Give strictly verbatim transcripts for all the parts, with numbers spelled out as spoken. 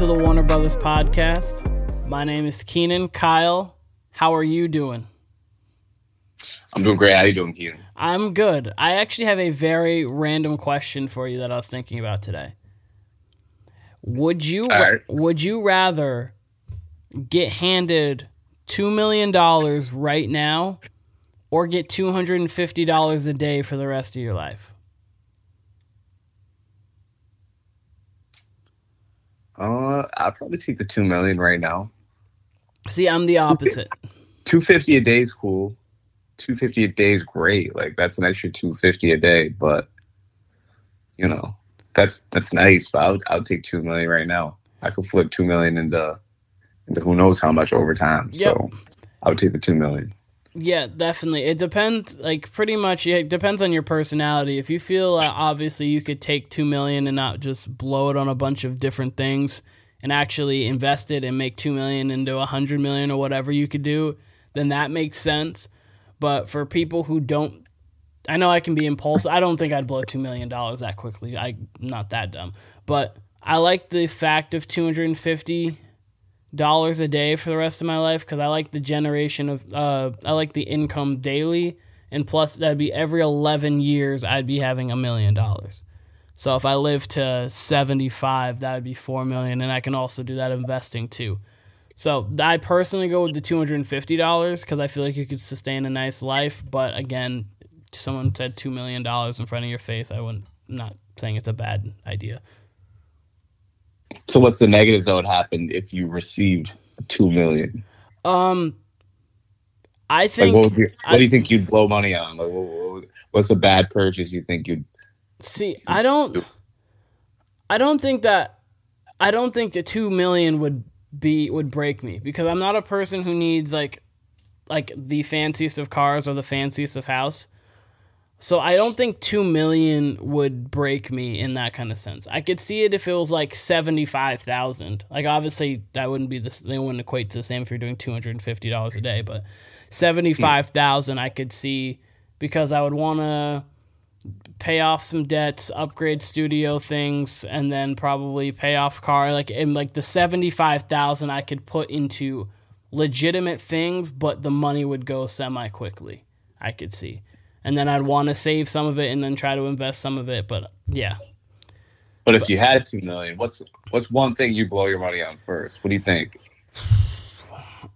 to the Warner Brothers podcast. My name is Keenan Kyle. How are you doing? I'm doing great. How are you doing, Keenan? I'm good. I actually have a very random question for you that I was thinking about today. Would you right. would you rather get handed two million dollars right now or get two hundred fifty dollars a day for the rest of your life? Uh, I'd probably take the two million dollars right now. See, I'm the opposite. two hundred fifty dollars a day is cool. two hundred fifty dollars a day is great. Like, that's an extra two hundred fifty dollars a day, but, you know, that's that's nice, but I would, I would take two million dollars right now. I could flip two million dollars into, into who knows how much over time. Yep. So I would take the two million dollars. Yeah, definitely. It depends, like, pretty much, it depends on your personality. If you feel, uh, obviously, you could take two million dollars and not just blow it on a bunch of different things and actually invest it and make two million dollars into one hundred million dollars or whatever you could do, then that makes sense. But for people who don't, I know I can be impulsive. I don't think I'd blow two million dollars that quickly. I'm not that dumb. But I like the fact of two hundred fifty dollars a day for the rest of my life because I like the generation of, uh, I like the income daily. And plus, that'd be every eleven years I'd be having a million dollars. So if I live to seventy-five, that would be four million dollars. And I can also do that investing too. So I personally go with the two hundred fifty dollars because I feel like you could sustain a nice life. But again, someone said two million dollars in front of your face. I wouldn't, I'm not saying it's a bad idea. So what's the negatives that would happen if you received two million dollars? Um, I think... Like what, you, what I, do you think you'd blow money on? Like what, what, what's a bad purchase you think you'd... See, you'd I don't... Do? I don't think that... I don't think the two million dollars would... be would break me because I'm not a person who needs like like the fanciest of cars or the fanciest of house. So I don't think two million dollars would break me in that kind of sense. I could see it if it was like seventy-five thousand dollars. Like obviously that wouldn't be the they wouldn't equate to the same if you're doing two hundred fifty dollars a day, but seventy-five thousand dollars I could see because I would want to pay off some debts, upgrade studio things, and then probably pay off car. Like in like the seventy-five thousand dollars I could put into legitimate things, but the money would go semi quickly. I could see, and then I'd want to save some of it and then try to invest some of it. But yeah. But if but, you had two million, what's what's one thing you blow your money on first? What do you think?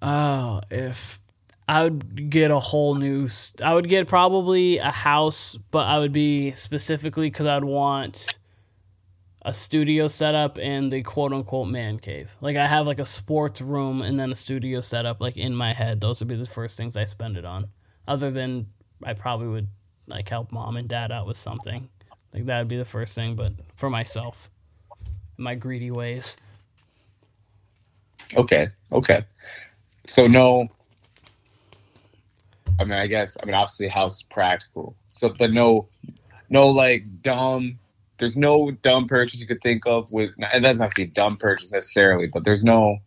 Oh, if. I would get a whole new... I would get probably a house, but I would be specifically because I'd want a studio setup and the quote-unquote man cave. Like, I have, like, a sports room and then a studio setup, like, in my head. Those would be the first things I spend it on. Other than I probably would, like, help mom and dad out with something. Like, that would be the first thing, but for myself, my greedy ways. Okay, okay. So, no... I mean, I guess, I mean, obviously house is practical. So, but no, no, like, dumb, there's no dumb purchase you could think of with, it doesn't have to be dumb purchase necessarily, but there's no,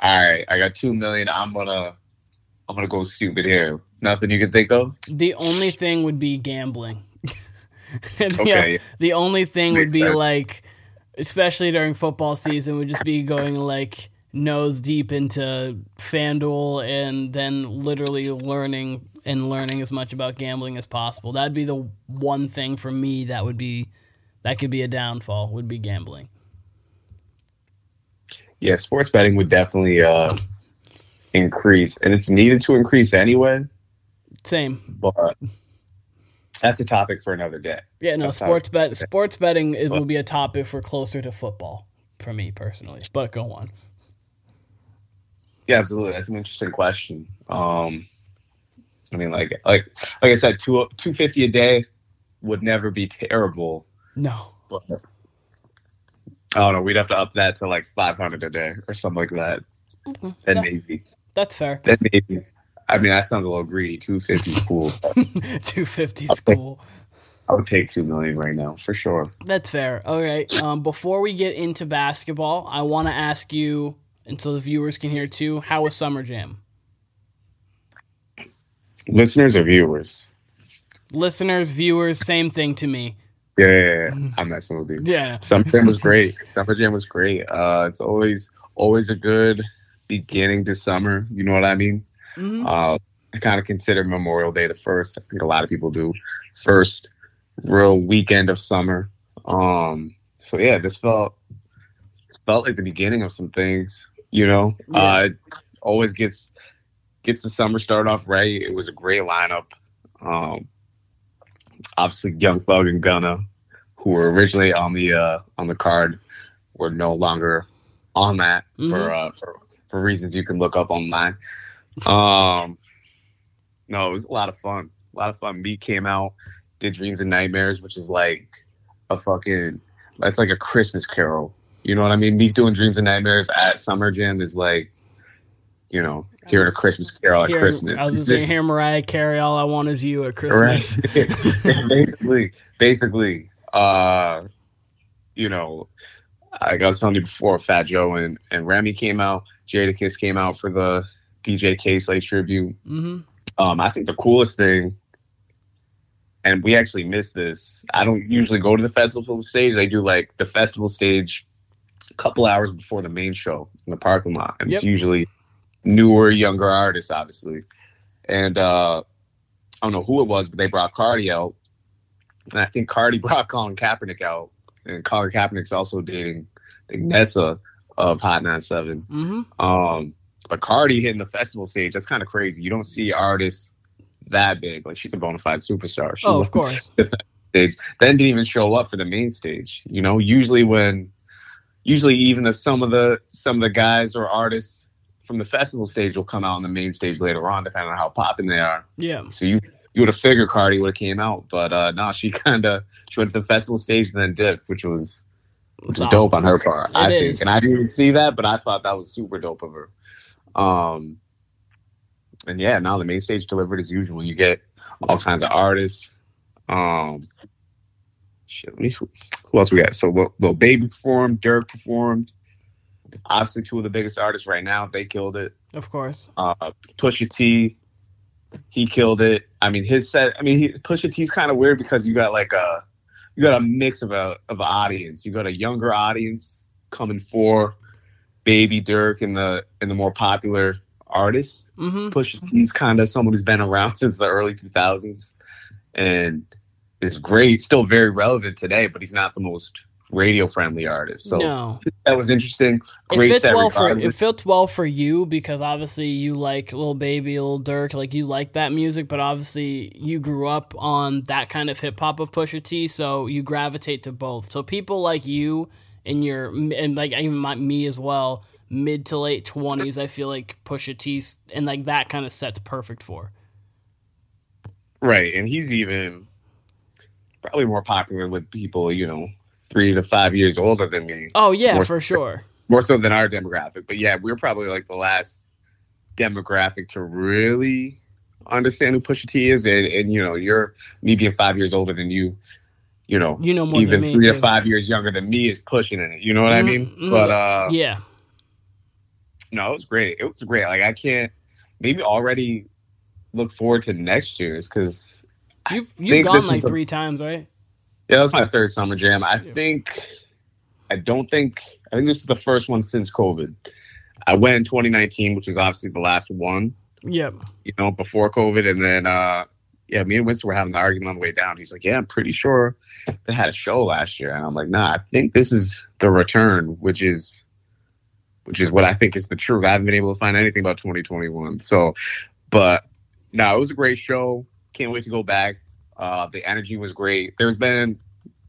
all right, I got two million dollars, I'm gonna, I'm gonna go stupid here. Nothing you can think of? The only thing would be gambling. the, okay. Yeah, the only thing Makes would be sense. Like, especially during football season, would just be going like, nose deep into FanDuel and then literally learning and learning as much about gambling as possible. That'd be the one thing for me that would be that could be a downfall would be gambling. Yeah, sports betting would definitely uh, increase, and it's needed to increase anyway. Same, but that's a topic for another day. Yeah, no, that's sports bet sports betting it will be a topic for closer to football for me personally. But go on. Yeah, absolutely. That's an interesting question. Um, I mean, like, like, like I said, two two fifty a day would never be terrible. No. But, I don't know. We'd have to up that to like five hundred a day or something like that. Mm-hmm. Then that, maybe. That's fair. Then maybe. I mean, that sounds a little greedy. Two fifty is cool. Two fifty is cool. I would take two million dollars right now, for sure. That's fair. All right. Um, before we get into basketball, I want to ask you. And so the viewers can hear too. How was Summer Jam? Listeners or viewers? Listeners, viewers, same thing to me. Yeah, yeah, yeah. I'm that single dude. Yeah. Summer Jam was great. Summer Jam was great. Uh, it's always always a good beginning to summer. You know what I mean? Mm-hmm. Uh, I kind of consider Memorial Day the first. I think a lot of people do. First real weekend of summer. Um, so, yeah, this felt felt like the beginning of some things, you know? Yeah. Uh, it always gets gets the summer started off right. It was a great lineup. Um, obviously, Young Thug and Gunna, who were originally on the uh, on the card, were no longer on that mm-hmm. for, uh, for for reasons you can look up online. Um, no, it was a lot of fun. A lot of fun. Meek came out, did Dreams and Nightmares, which is like a fucking, that's like a Christmas carol. You know what I mean? Meek doing Dreams and Nightmares at Summer Jam is like, you know, hearing a Christmas carol hearing, at Christmas. I was just saying, hear Mariah Carey, All I Want Is You at Christmas. Right? basically, basically, uh, you know, like I was telling you before, Fat Joe and, and Remy came out. Jadakiss came out for the D J K-Slate tribute. Mm-hmm. Um, I think the coolest thing, and we actually missed this, I don't usually go to the festival stage. I do like the festival stage a couple hours before the main show in the parking lot. And yep. It's usually newer, younger artists, obviously. And uh, I don't know who it was, but they brought Cardi out. And I think Cardi brought Colin Kaepernick out. And Colin Kaepernick's also dating Nessa of Hot ninety-seven. Mm-hmm. Um, but Cardi hitting the festival stage, that's kind of crazy. You don't see artists that big. Like, she's a bona fide superstar. She oh, of course. The stage. Then didn't even show up for the main stage. You know, usually when, usually even if some of the some of the guys or artists from the festival stage will come out on the main stage later on, depending on how popping they are. Yeah. So you. You would have figured Cardi would have came out, but uh, no, nah, she kind of she went to the festival stage and then dipped, which was which was wow. dope on her part, it I is. think. And I didn't even see that, but I thought that was super dope of her. Um, and yeah, now the main stage delivered as usual. You get all kinds of artists. Um, shit, let me, who, who else we got? So Lil, Lil Baby performed, Durk performed. Obviously, two of the biggest artists right now. They killed it, of course. Uh, Pusha T. He killed it. I mean, his set. I mean, he, Pusha T's kind of weird because you got like a, you got a mix of a of an audience. You got a younger audience coming for Baby, Durk, and the and the more popular artists. Mm-hmm. Pusha T's kind of someone who's been around since the early two thousands, and is great. Still very relevant today, but he's not the most radio friendly artist. So no. That was interesting. Great it fits set well for, it fits well for you because obviously you like Lil Baby, Lil Durk, like you like that music, but obviously you grew up on that kind of hip hop of Pusha T, so you gravitate to both. So people like you and your and like even my, me as well, mid to late twenties, I feel like Pusha T's and like that kind of set's perfect for. Right, and he's even probably more popular with people, you know, three to five years older than me. Oh, yeah, for so, sure. More so than our demographic. But, yeah, we were probably, like, the last demographic to really understand who Pusha T is. And, and you know, you're me being five years older than you, you know, you know more even than me, three too. to five years younger than me is pushing it. You know what mm-hmm, I mean? Mm-hmm. But, uh... yeah. No, it was great. It was great. Like, I can't maybe already look forward to next year's because You've, you've gone, like, three the, times, right? Yeah, that was my third Summer Jam. I think, I don't think, I think this is the first one since COVID. I went in twenty nineteen, which was obviously the last one. Yep. You know, before COVID. And then, uh, yeah, me and Winston were having the argument on the way down. He's like, yeah, I'm pretty sure they had a show last year. And I'm like, nah, I think this is the return, which is, which is what I think is the truth. I haven't been able to find anything about twenty twenty-one. So, but no, it was a great show. Can't wait to go back. Uh, the energy was great. There's been,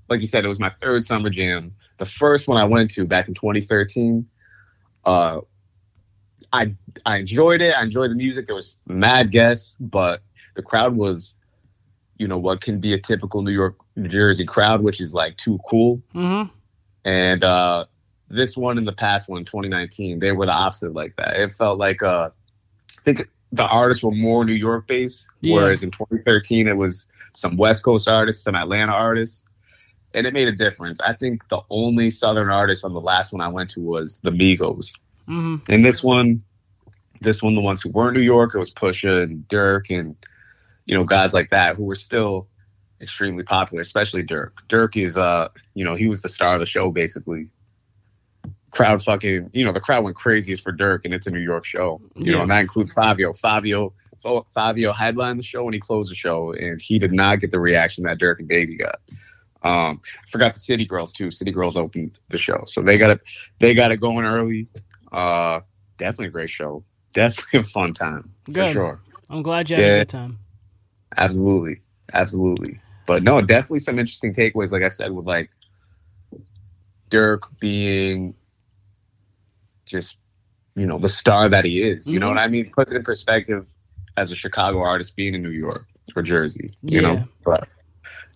like you said, it was my third Summer Jam. The first one I went to back in twenty thirteen, uh, I I enjoyed it. I enjoyed the music. There was mad guests, but the crowd was, you know, what can be a typical New York, New Jersey crowd, which is like too cool. Mm-hmm. And uh, this one and the past one, twenty nineteen, they were the opposite like that. It felt like, uh, I think the artists were more New York based, yeah. Whereas in twenty thirteen it was some West Coast artists, some Atlanta artists, and it made a difference. I think the only Southern artist on the last one I went to was the Migos. Mm-hmm. And this one, this one, the ones who weren't New York, it was Pusha and Durk and, you know, guys like that who were still extremely popular, especially Durk. Durk is, uh, you know, he was the star of the show, basically. Crowd fucking, you know, the crowd went craziest for Durk, and it's a New York show. You yeah. know, and that includes Fabio. Fabio Fabio headlined the show, and he closed the show, and he did not get the reaction that Durk and Baby got. Um, I forgot the City Girls, too. City Girls opened the show, so they got it, they got it going early. Uh, definitely a great show. Definitely a fun time, good. For sure. I'm glad you had yeah. a good time. Absolutely. Absolutely. But no, definitely some interesting takeaways, like I said, with like Durk being just, you know, the star that he is. You mm-hmm. know what I mean? Puts it in perspective as a Chicago artist being in New York or Jersey, you yeah. know? But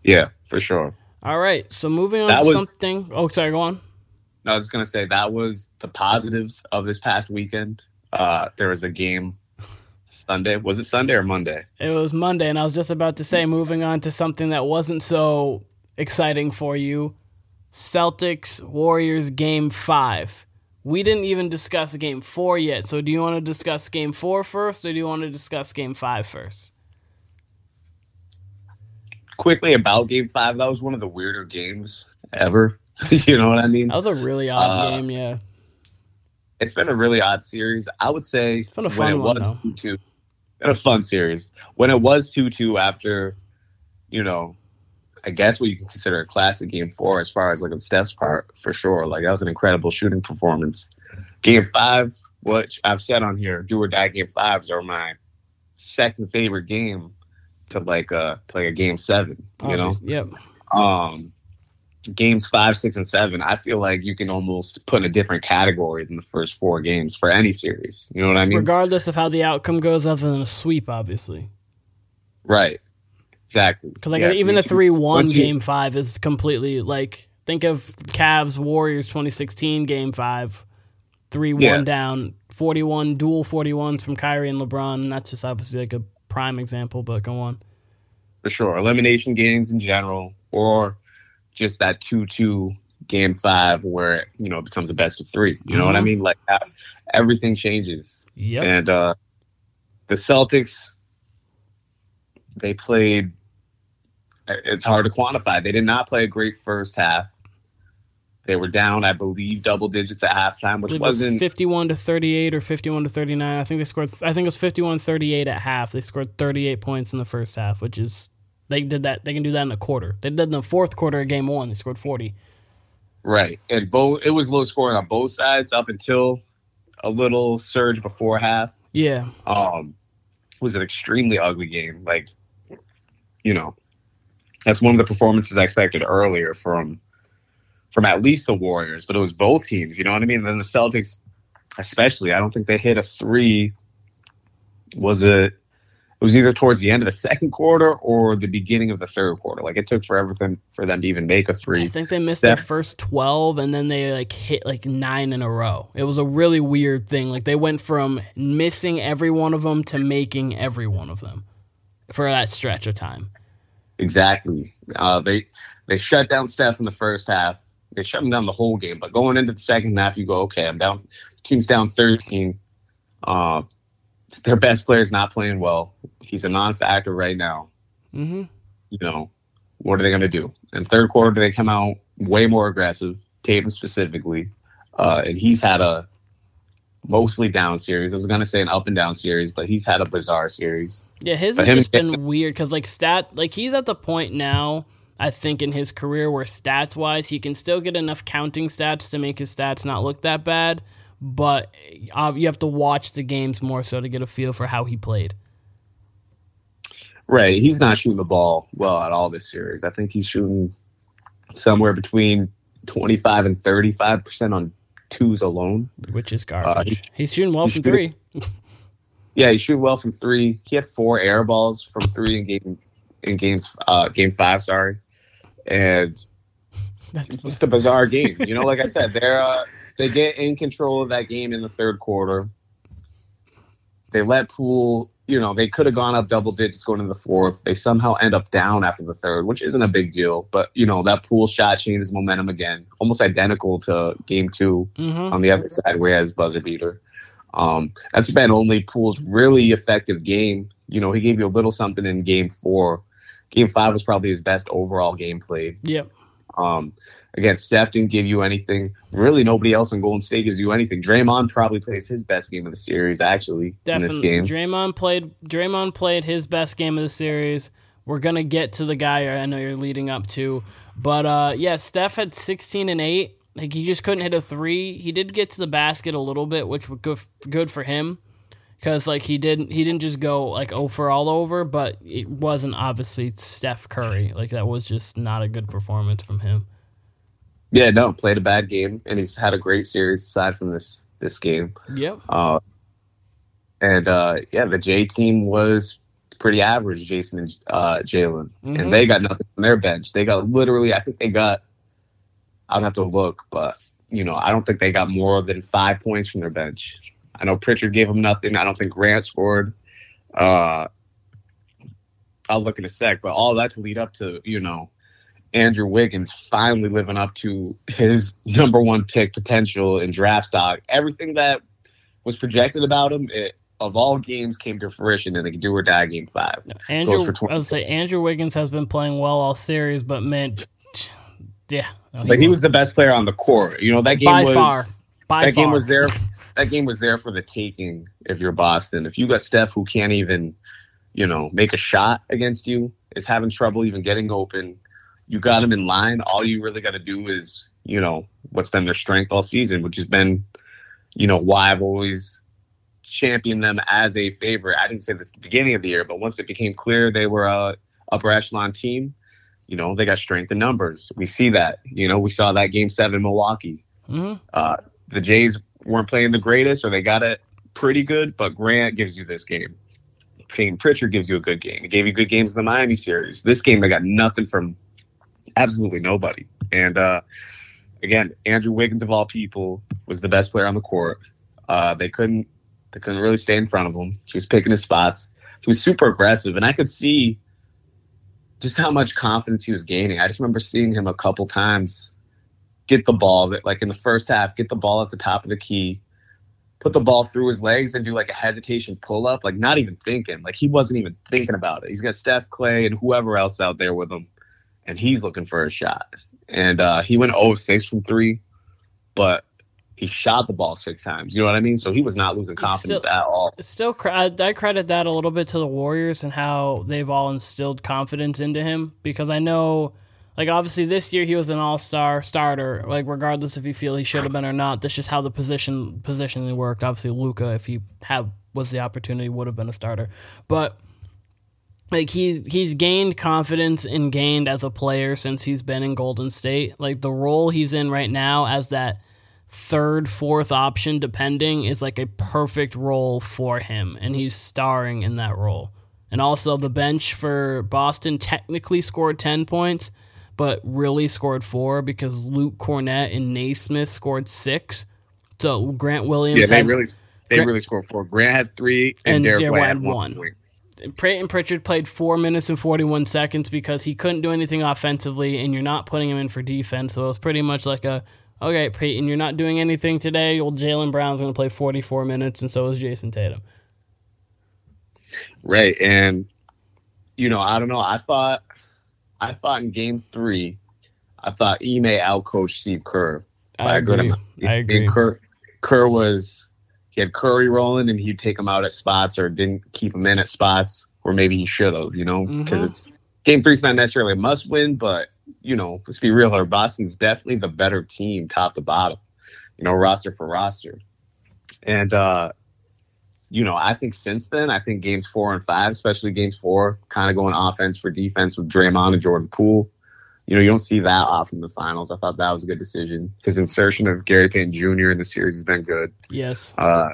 yeah, for sure. All right. So moving on that to was, something. Oh, sorry, go on. No, I was just going to say that was the positives of this past weekend. Uh, there was a game. Sunday. Was it Sunday or Monday? It was Monday, and I was just about to say, moving on to something that wasn't so exciting for you, Celtics Warriors Game five. We didn't even discuss Game four yet, so do you want to discuss Game four first, or do you want to discuss Game five first? Quickly about Game five, that was one of the weirder games ever. You know what I mean? That was a really odd uh, game, yeah. It's been a really odd series. I would say it's been a fun when it was two two, been a fun series. When it was two two after, you know, I guess what you can consider a classic game four as far as like on Steph's part, for sure. Like that was an incredible shooting performance. Game five, which I've said on here, do or die game fives are my second favorite game to like a to like a game seven. You know, yep. Um. Games five, six, and seven, I feel like you can almost put in a different category than the first four games for any series. You know what I mean? Regardless of how the outcome goes, other than a sweep, obviously. Right. Exactly. Because like yeah, even a three one game you, five is completely like, think of Cavs Warriors twenty sixteen game five, three one yeah. down, forty-one dual forty-ones from Kyrie and LeBron. And that's just obviously like a prime example, but go on. For sure. Elimination games in general, or just that two two game five where, you know, it becomes the best of three. You know mm-hmm. what I mean? Like, that, everything changes. Yep. And uh, the Celtics, they played, it's hard to quantify. They did not play a great first half. They were down, I believe, double digits at halftime, which wasn't... Was fifty-one to thirty-eight or fifty-one to thirty-nine. I think they scored, I think it was fifty-one thirty-eight at half. They scored thirty-eight points in the first half, which is... They did that. They can do that in a quarter. They did that in the fourth quarter of game one. They scored forty. Right. And both, it was low scoring on both sides up until a little surge before half. Yeah. Um, it was an extremely ugly game. Like, you know, that's one of the performances I expected earlier from from at least the Warriors, but it was both teams. You know what I mean? And then the Celtics, especially, I don't think they hit a three. Was it? It was either towards the end of the second quarter or the beginning of the third quarter. Like, it took forever for them to even make a three. I think they missed Steph. their first twelve, and then they, like, hit, like, nine in a row. It was a really weird thing. Like, they went from missing every one of them to making every one of them for that stretch of time. Exactly. Uh, they they shut down Steph in the first half. They shut him down the whole game. But going into the second half, you go, okay, I'm down. Team's down thirteen. Uh, their best player is not playing well. He's a non-factor right now. Mm-hmm. You know, what are they going to do? In third quarter, they come out way more aggressive, Tatum specifically. Uh, and he's had a mostly down series. I was going to say an up and down series, but he's had a bizarre series. Yeah, his but has just been getting- weird because, like, stat, like, he's at the point now, I think, in his career where stats-wise, he can still get enough counting stats to make his stats not look that bad. But uh, you have to watch the games more so to get a feel for how he played. Right. He's not shooting the ball well at all this series. I think he's shooting somewhere between twenty-five and thirty-five percent on twos alone. Which is garbage. Uh, he, he's shooting well he's from shooting, three. Yeah, he's shooting well from three. He had four air balls from three in game in games uh, game five, sorry. And That's it's just a bizarre game. You know, like I said, they're uh, they get in control of that game in the third quarter. They let Poole... You know, they could have gone up double digits going into the fourth. They somehow end up down after the third, which isn't a big deal. But, you know, that Poole shot changes momentum again, almost identical to game two mm-hmm. on the other side where he has buzzer beater. Um, that's been only Poole's really effective game. You know, he gave you a little something in game four. Game five was probably his best overall game played. Yep. Um, again, Steph didn't give you anything. Really, nobody else in Golden State gives you anything. Draymond probably plays his best game of the series, actually, Definitely. in this game. Draymond played, Draymond played his best game of the series. We're going to get to the guy I know you're leading up to. But, uh, yeah, Steph had sixteen and eight. Like, he just couldn't hit a three. He did get to the basket a little bit, which was good, good for him. Because, like, he didn't he didn't just go, like, oh for all over, but it wasn't obviously Steph Curry. Like, that was just not a good performance from him. Yeah, no, played a bad game, and he's had a great series aside from this this game. Yep. Uh, and, uh, yeah, the J team was pretty average, Jason and uh, Jaylen. Mm-hmm. And they got nothing on their bench. They got literally, I think they got, I don't have to look, but, you know, I don't think they got more than five points from their bench. I know Pritchard gave him nothing. I don't think Grant scored. Uh, I'll look in a sec, but all that to lead up to, you know, Andrew Wiggins finally living up to his number one pick potential in draft stock. Everything that was projected about him, it, of all games, came to fruition in a do-or-die game five. Andrew, I would say Andrew Wiggins has been playing well all series, but, man, yeah. No, he but he was the best player on the court. You know, that game By was... Far. By that far. Game was there... That game was there for the taking if you're Boston. If you got Steph who can't even, you know, make a shot against you, is having trouble even getting open, you got him in line, all you really got to do is, you know, what's been their strength all season, which has been, you know, why I've always championed them as a favorite. I didn't say this at the beginning of the year, but once it became clear they were a upper echelon team, you know, they got strength in numbers. We see that. You know, we saw that game seven Milwaukee. Mm-hmm. Uh, the Jays weren't playing the greatest, or they got it pretty good, but Grant gives you this game. Peyton Pritchard gives you a good game. He gave you good games in the Miami series. This game, they got nothing from absolutely nobody. And, uh, again, Andrew Wiggins, of all people, was the best player on the court. Uh, they couldn't they couldn't really stay in front of him. He was picking his spots. He was super aggressive, and I could see just how much confidence he was gaining. I just remember seeing him a couple times get the ball, that like in the first half, get the ball at the top of the key, put the ball through his legs and do like a hesitation pull-up, like not even thinking. Like he wasn't even thinking about it. He's got Steph, Clay, and whoever else out there with him, and he's looking for a shot. And uh, he went oh for six from three, but he shot the ball six times. You know what I mean? So he was not losing confidence still, at all. Still, I credit that a little bit to the Warriors and how they've all instilled confidence into him, because I know – like, obviously, this year he was an all-star starter, like, regardless if you feel he should have been or not. That's just how the position positioning worked. Obviously, Luka, if he had, was the opportunity, would have been a starter. But, like, he, he's gained confidence and gained as a player since he's been in Golden State. Like, the role he's in right now as that third, fourth option, depending, is, like, a perfect role for him, and he's starring in that role. And also, the bench for Boston technically scored ten points, but really scored four because Luke Cornett and Naismith scored six. So Grant Williams. Yeah, they had, really they Grant, really scored four. Grant had three, and, and Derrick White had one. one. Peyton Pritchard played four minutes and forty-one seconds because he couldn't do anything offensively, and you're not putting him in for defense. So it was pretty much like a, okay, Peyton, you're not doing anything today. Old Jaylen Brown's going to play forty-four minutes, and so is Jayson Tatum. Right, and, you know, I don't know. I thought... I thought in game three, I thought E may outcoach Steve Kerr. I agree. I agree. Kerr, Kerr was, he had Curry rolling and he'd take him out at spots or didn't keep him in at spots where maybe he should have, you know, because mm-hmm. it's game three's not necessarily a must win, but, you know, let's be real here. Boston's definitely the better team top to bottom, you know, roster for roster. And, uh, you know, I think since then, I think games four and five, especially games four, kind of going offense for defense with Draymond and Jordan Poole. You know, you don't see that often in the finals. I thought that was a good decision. His insertion of Gary Payton Junior in the series has been good. Yes. Uh,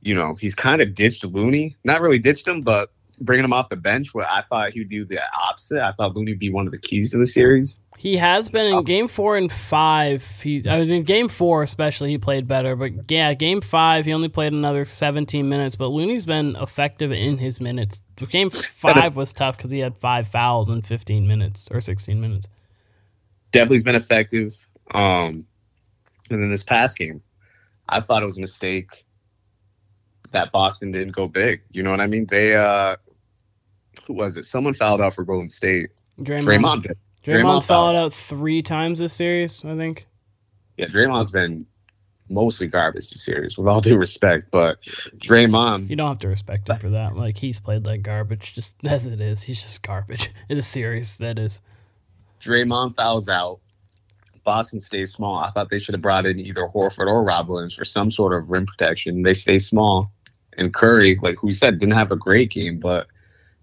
you know, he's kind of ditched Looney. Not really ditched him, but bringing him off the bench, where I thought he would do the opposite. I thought Looney would be one of the keys to the series. He has been in game four and five. He, I was in game four especially. He played better, but yeah, game five he only played another seventeen minutes. But Looney's been effective in his minutes. Game five was tough because he had five fouls in fifteen minutes or sixteen minutes. Definitely's been effective. Um, and then this past game, I thought it was a mistake that Boston didn't go big. You know what I mean? They uh, who was it? Someone fouled out for Golden State. Draymond. Draymond did. Draymond's Draymond fouled out three times this series, I think. Yeah, Draymond's been mostly garbage this series, with all due respect. But Draymond... You don't have to respect him for that. Like, he's played like garbage, just as it is. He's just garbage in a series, that is. Draymond fouls out. Boston stays small. I thought they should have brought in either Horford or Rob Williams for some sort of rim protection. They stay small. And Curry, like who said, didn't have a great game, but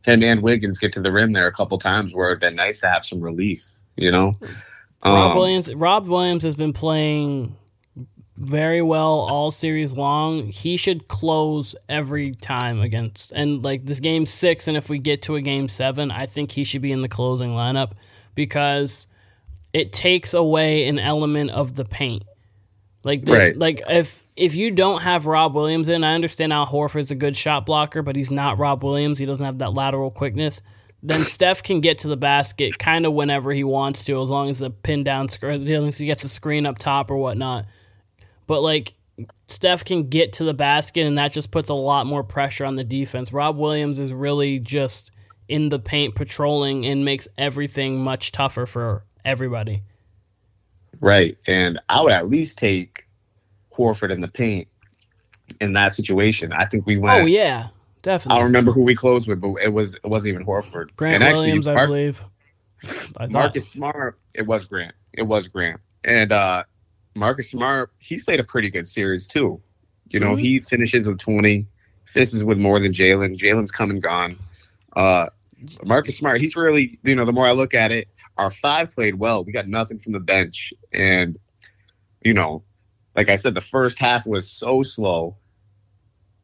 him and Wiggins get to the rim there a couple times where it'd been nice to have some relief, you know? Um, Rob Williams, Rob Williams has been playing very well all series long. He should close every time against, and like this game six, and if we get to a game seven, I think he should be in the closing lineup because it takes away an element of the paint. Like, the, right. like if if you don't have Rob Williams in, I understand Al Horford's a good shot blocker, but he's not Rob Williams. He doesn't have that lateral quickness. Then Steph can get to the basket kind of whenever he wants to, as long as the pin down screen, as long as he gets a screen up top or whatnot. But like Steph can get to the basket, and that just puts a lot more pressure on the defense. Rob Williams is really just in the paint patrolling and makes everything much tougher for everybody. Right, and I would at least take Horford in the paint in that situation. I think we went. Oh yeah, definitely. I don't remember who we closed with, but it was it wasn't even Horford. Grant and Williams, actually, Mark, I believe. I Marcus Smart. It was Grant. It was Grant. And uh, Marcus Smart, he's played a pretty good series too. You know, mm-hmm. he finishes with twenty, finishes with more than Jaylen. Jaylen's come and gone. Uh, Marcus Smart, he's really, you know, the more I look at it, our five played well. We got nothing from the bench. And, you know, like I said, the first half was so slow.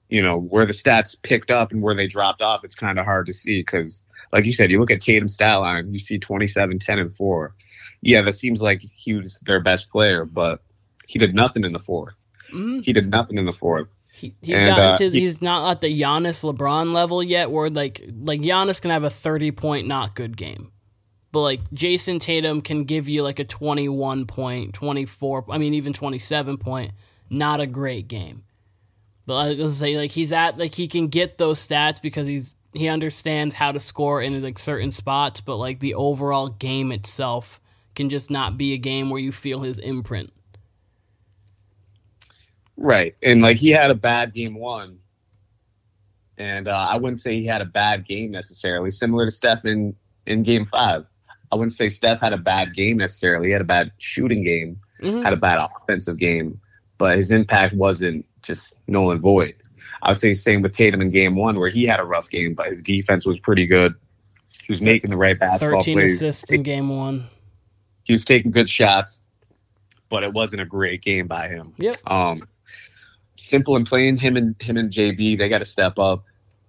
You know, where the stats picked up and where they dropped off, it's kind of hard to see because, like you said, you look at Tatum's stat line, you see twenty-seven, ten, and four. Yeah, that seems like he was their best player, but he did nothing in the fourth. Mm-hmm. He did nothing in the fourth. He, he's, and, uh, to, he's he, not at the Giannis LeBron level yet, where like like Giannis can have a thirty point not good game, but like Jayson Tatum can give you like a twenty one point, twenty four, I mean even twenty seven point, not a great game. But I was gonna say like he's at like he can get those stats because he's he understands how to score in like certain spots, but like the overall game itself can just not be a game where you feel his imprint. Right, and like he had a bad game one, and uh, I wouldn't say he had a bad game necessarily. Similar to Steph in, in game five, I wouldn't say Steph had a bad game necessarily. He had a bad shooting game, mm-hmm. had a bad offensive game, but his impact wasn't just null and void. I would say the same with Tatum in game one, where he had a rough game, but his defense was pretty good. He was making the right basketball plays. thirteen assists in game one. He was taking good shots, but it wasn't a great game by him. Yep. Um, Simple and plain, him and him and J B, they got to step up,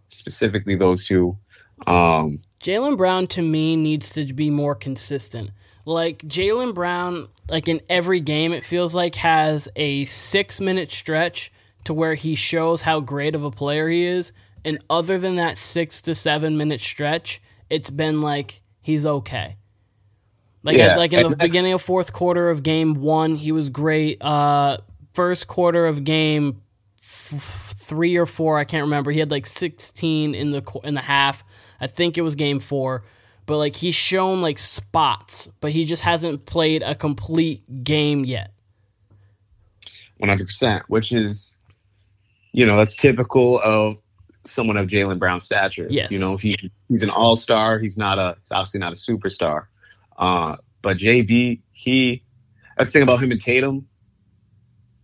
specifically those two. Um, Jaylen Brown, to me, needs to be more consistent. Like, Jaylen Brown, like in every game, it feels like has a six-minute stretch to where he shows how great of a player he is. And other than that six- to seven-minute stretch, it's been like he's okay. Like, yeah, like in the beginning of fourth quarter of game one, he was great. Uh... First quarter of game f- three or four, I can't remember. He had like sixteen in the in the half. I think it was game four. But like he's shown like spots, but he just hasn't played a complete game yet. one hundred percent, which is, you know, that's typical of someone of Jaylen Brown's stature. Yes. You know, he he's an all-star. He's not a, he's obviously not a superstar. Uh, but J B, he, that's the thing about him and Tatum.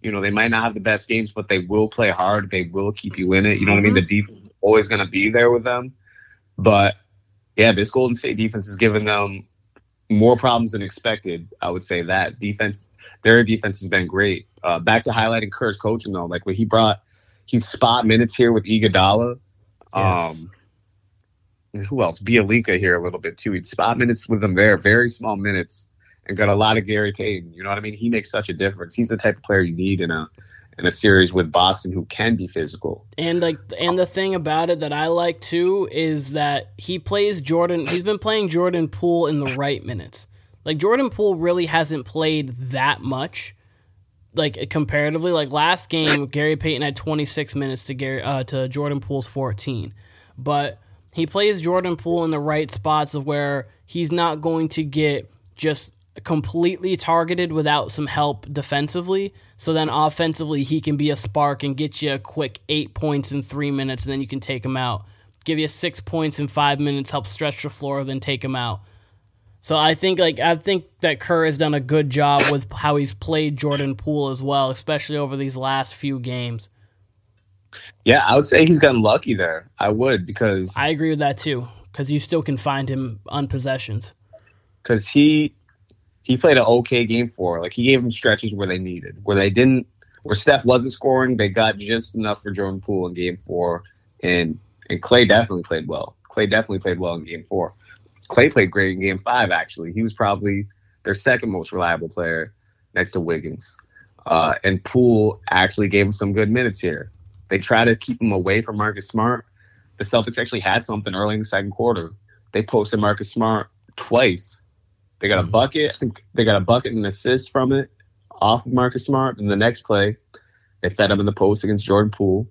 You know, they might not have the best games, but they will play hard. They will keep you in it. You know what I mean? The defense is always going to be there with them. But, yeah, this Golden State defense has given them more problems than expected. I would say that defense, their defense has been great. Uh, back to highlighting Kerr's coaching, though. Like, when he brought, he'd spot minutes here with Iguodala. Yes. Um, who else? Bielika here a little bit, too. He'd spot minutes with them there, very small minutes. And got a lot of Gary Payton. You know what I mean? He makes such a difference. He's the type of player you need in a in a series with Boston who can be physical. And like and the thing about it that I like too is that he plays Jordan he's been playing Jordan Poole in the right minutes. Like Jordan Poole really hasn't played that much. Like comparatively. Like last game Gary Payton had twenty-six minutes to Gary uh, to Jordan Poole's fourteen. But He plays Jordan Poole in the right spots of where he's not going to get just completely targeted without some help defensively. So then offensively, he can be a spark and get you a quick eight points in three minutes, and then you can take him out. Give you six points in five minutes, help stretch the floor, then take him out. So I think like I think that Kerr has done a good job with how he's played Jordan Poole as well, especially over these last few games. Yeah, I would say he's gotten lucky there. I would, because... I agree with that, too, because you still can find him on possessions. Because he he played an okay game for her. Like, he gave them stretches where they needed, where they didn't... Where Steph wasn't scoring, they got just enough for Jordan Poole in Game four, and and Klay definitely played well. Klay definitely played well in Game four. Klay played great in Game five, actually. He was probably their second most reliable player next to Wiggins. Uh, and Poole actually gave him some good minutes here. They try to keep him away from Marcus Smart. The Celtics actually had something early in the second quarter. They posted Marcus Smart twice. They got a bucket. I think they got a bucket and an assist from it off of Marcus Smart. And the next play, they fed him in the post against Jordan Poole.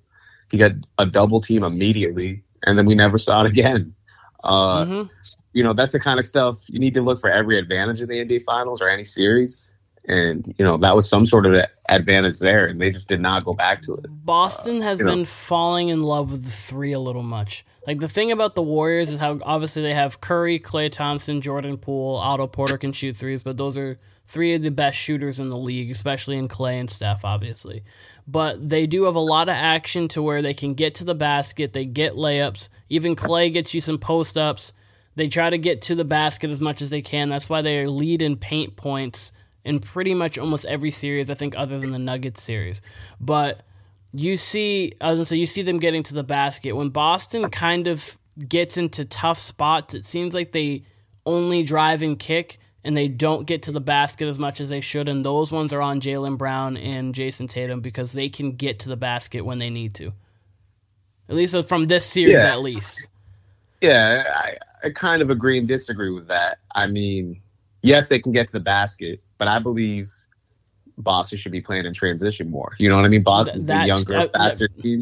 He got a double team immediately, and then we never saw it again. Uh, mm-hmm. You know, that's the kind of stuff you need to look for every advantage in the N B A Finals or any series. And, you know, that was some sort of advantage there, and they just did not go back to it. Boston uh, has been know. falling in love with the three a little much. Like, the thing about the Warriors is how, obviously, they have Curry, Klay Thompson, Jordan Poole, Otto Porter can shoot threes, but those are three of the best shooters in the league, especially in Klay and Steph, obviously. But they do have a lot of action to where they can get to the basket, they get layups. Even Klay gets you some post-ups. They try to get to the basket as much as they can. That's why they lead in paint points in pretty much almost every series, I think, other than the Nuggets series. But you see, I was gonna say, you see them getting to the basket. When Boston kind of gets into tough spots, it seems like they only drive and kick, and they don't get to the basket as much as they should, and those ones are on Jaylen Brown and Jayson Tatum because they can get to the basket when they need to. At least from this series, yeah. at least. Yeah, I, I kind of agree and disagree with that. I mean, yes, they can get to the basket, but I believe Boston should be playing in transition more. You know what I mean? Boston's the younger, uh, faster that, team.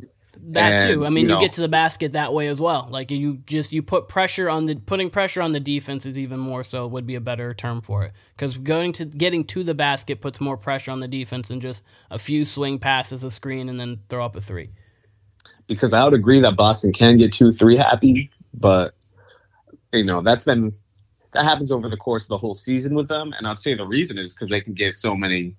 That and, too. I mean, you, you know, get to the basket that way as well. Like you just you put pressure on the putting pressure on the defense is even more so would be a better term for it, because going to getting to the basket puts more pressure on the defense than just a few swing passes, a screen, and then throw up a three. Because I would agree that Boston can get two, three happy, but you know that's been. That happens over the course of the whole season with them, and I'd say the reason is because they can get so many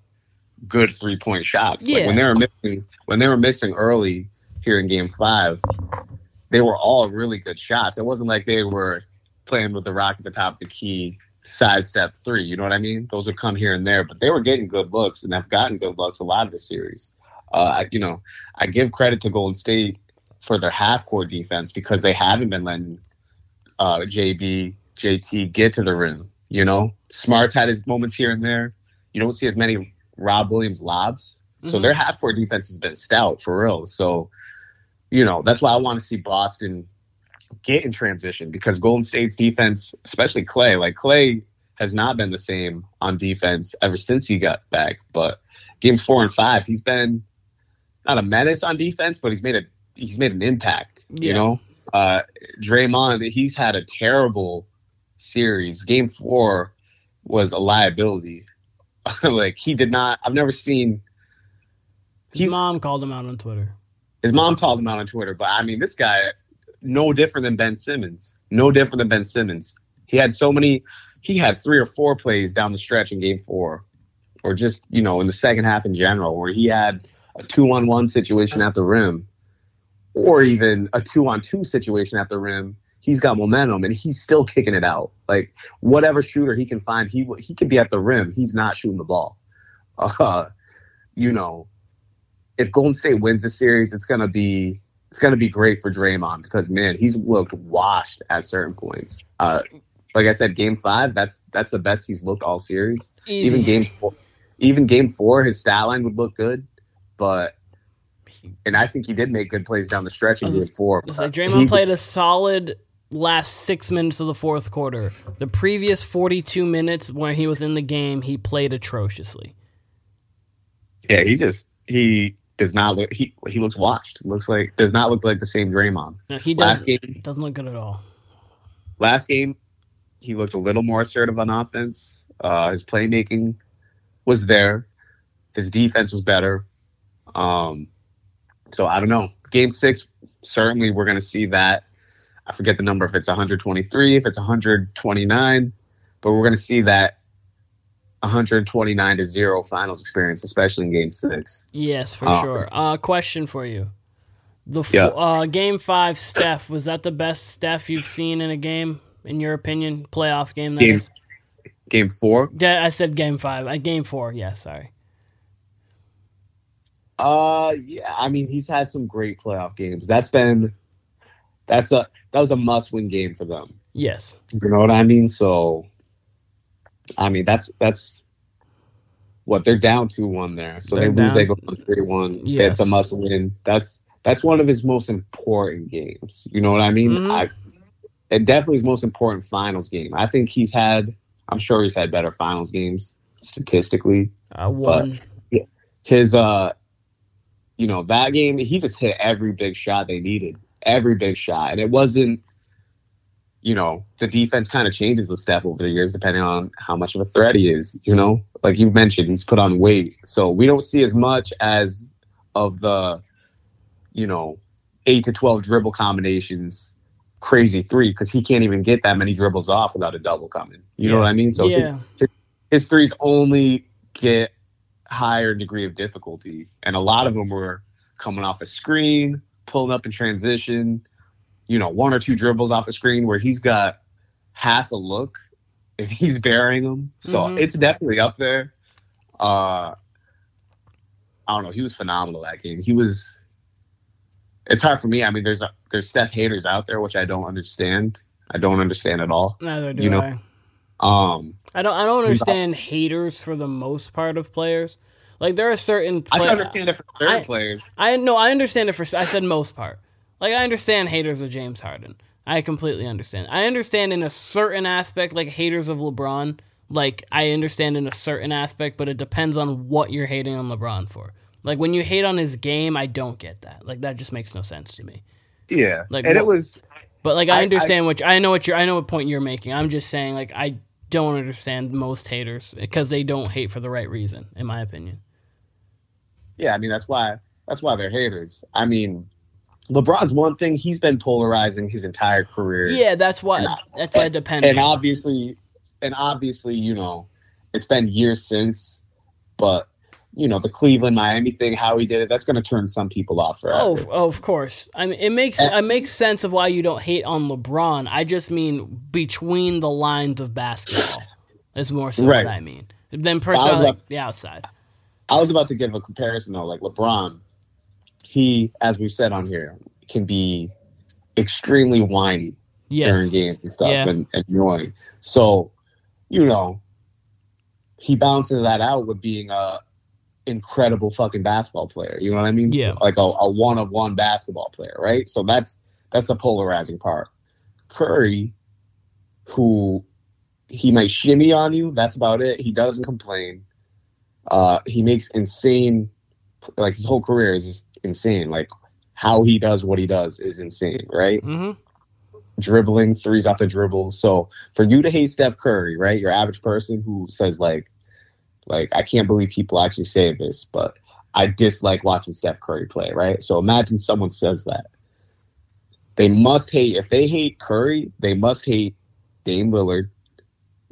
good three-point shots. Yeah. Like when they were missing, when they were missing early here in Game Five, they were all really good shots. It wasn't like they were playing with the rock at the top of the key, sidestep three. You know what I mean? Those would come here and there, but they were getting good looks, and have gotten good looks a lot of the series. Uh, you know, I give credit to Golden State for their half-court defense because they haven't been letting uh, J B J T get to the rim, you know? Smart's had his moments here and there. You don't see as many Rob Williams lobs. Mm-hmm. So their half-court defense has been stout, for real. So, you know, that's why I want to see Boston get in transition, because Golden State's defense, especially Klay, like Klay has not been the same on defense ever since he got back. But games four and five, he's been not a menace on defense, but he's made a he's made an impact, yeah. you know? Uh, Draymond, he's had a terrible series. Game four was a liability. Like he did not I've never seen his mom called him out on Twitter. His mom called him out on Twitter, but I mean this guy no different than Ben Simmons. No different than Ben Simmons. He had so many he had three or four plays down the stretch in game four. Or just, you know, in the second half in general, where he had a two on one situation at the rim, or even a two on two situation at the rim. He's got momentum, and he's still kicking it out. Like, whatever shooter he can find, he he could be at the rim. He's not shooting the ball. Uh, you know, if Golden State wins the series, it's gonna be it's gonna be great for Draymond because man, he's looked washed at certain points. Uh, like I said, Game Five, that's that's the best he's looked all series. Easy. Even Game Four, even Game Four, his stat line would look good, but. And I think he did make good plays down the stretch in Game Four. It's like Draymond played a solid last six minutes of the fourth quarter. The previous forty-two minutes when he was in the game, he played atrociously. Yeah, he just he does not look he he looks washed. Looks like does not look like the same Draymond. No, he does, game, doesn't look good at all. Last game, he looked a little more assertive on offense. Uh, his playmaking was there. His defense was better. Um, so I don't know. Game six, certainly we're going to see that. I forget the number if it's one hundred twenty-three, if it's one hundred twenty-nine, but we're going to see that one hundred twenty-nine to zero finals experience, especially in game six. Yes, for um, sure. Uh, question for you. The f- yeah. uh, game five, Steph, was that the best Steph you've seen in a game, in your opinion? Playoff game, that game, is? Game four? Yeah, I said game five. Uh, game four, yeah, sorry. Uh, yeah, I mean, he's had some great playoff games. That's been... That's a that was a must-win game for them. Yes, you know what I mean. So, I mean that's that's what they're down two one there. So they're they down. Lose, they go on three one. Yes. That's a must-win. That's that's one of his most important games. You know what I mean? Mm-hmm. I, it definitely his most important finals game. I think he's had. I'm sure he's had better finals games statistically. I won. But his uh, you know that game he just hit every big shot they needed. Every big shot. And it wasn't, you know, the defense kind of changes with Steph over the years, depending on how much of a threat he is, you know? Like you've mentioned, he's put on weight. So we don't see as much as of the, you know, eight to twelve dribble combinations, crazy three, because he can't even get that many dribbles off without a double coming. You yeah. know what I mean? So yeah. his, his, his threes only get higher degree of difficulty. And a lot of them were coming off a screen, pulling up in transition, you know, one or two dribbles off the screen where he's got half a look and he's burying them. So mm-hmm. it's definitely up there. Uh, I don't know. He was phenomenal that game. He was. It's hard for me. I mean, there's a, there's Steph haters out there, which I don't understand. I don't understand at all. Neither do you know? I. Um, I don't. I don't understand haters for the most part of players. Like, there are certain... Play- I understand it for certain I, players. I No, I understand it for... I said most part. Like, I understand haters of James Harden. I completely understand. I understand in a certain aspect, like, haters of LeBron. Like, I understand in a certain aspect, but it depends on what you're hating on LeBron for. Like, when you hate on his game, I don't get that. Like, that just makes no sense to me. Yeah. Like, and what, it was... But, like, I, I understand I, what... You, I know what you're... I know what point you're making. I'm just saying, like, I don't understand most haters because they don't hate for the right reason, in my opinion. Yeah, I mean, that's why that's why they're haters. I mean, LeBron's one thing, he's been polarizing his entire career. Yeah, that's why and, that's why it depends. And obviously and obviously, you know, it's been years since, but you know, the Cleveland Miami thing, how he did it, that's gonna turn some people off forever. Oh, oh of course. I mean it makes and, it makes sense of why you don't hate on LeBron. I just mean between the lines of basketball is more so right. what I mean. Then personally like, like, the outside. I was about to give a comparison, though. Like, LeBron, he, as we've said on here, can be extremely whiny yes. during games and stuff yeah. and, and annoying. So, you know, he balances that out with being a incredible fucking basketball player. You know what I mean? Yeah. Like a, a one-of-one basketball player, right? So that's that's the polarizing part. Curry, who he might shimmy on you, that's about it. He doesn't complain. Uh, he makes insane, like his whole career is just insane. Like how he does what he does is insane, right? Mm-hmm. Dribbling, threes off the dribble. So for you to hate Steph Curry, right? Your average person who says like, like I can't believe people actually say this, but I dislike watching Steph Curry play, right? So imagine someone says that. They must hate, if they hate Curry, they must hate Dame Lillard.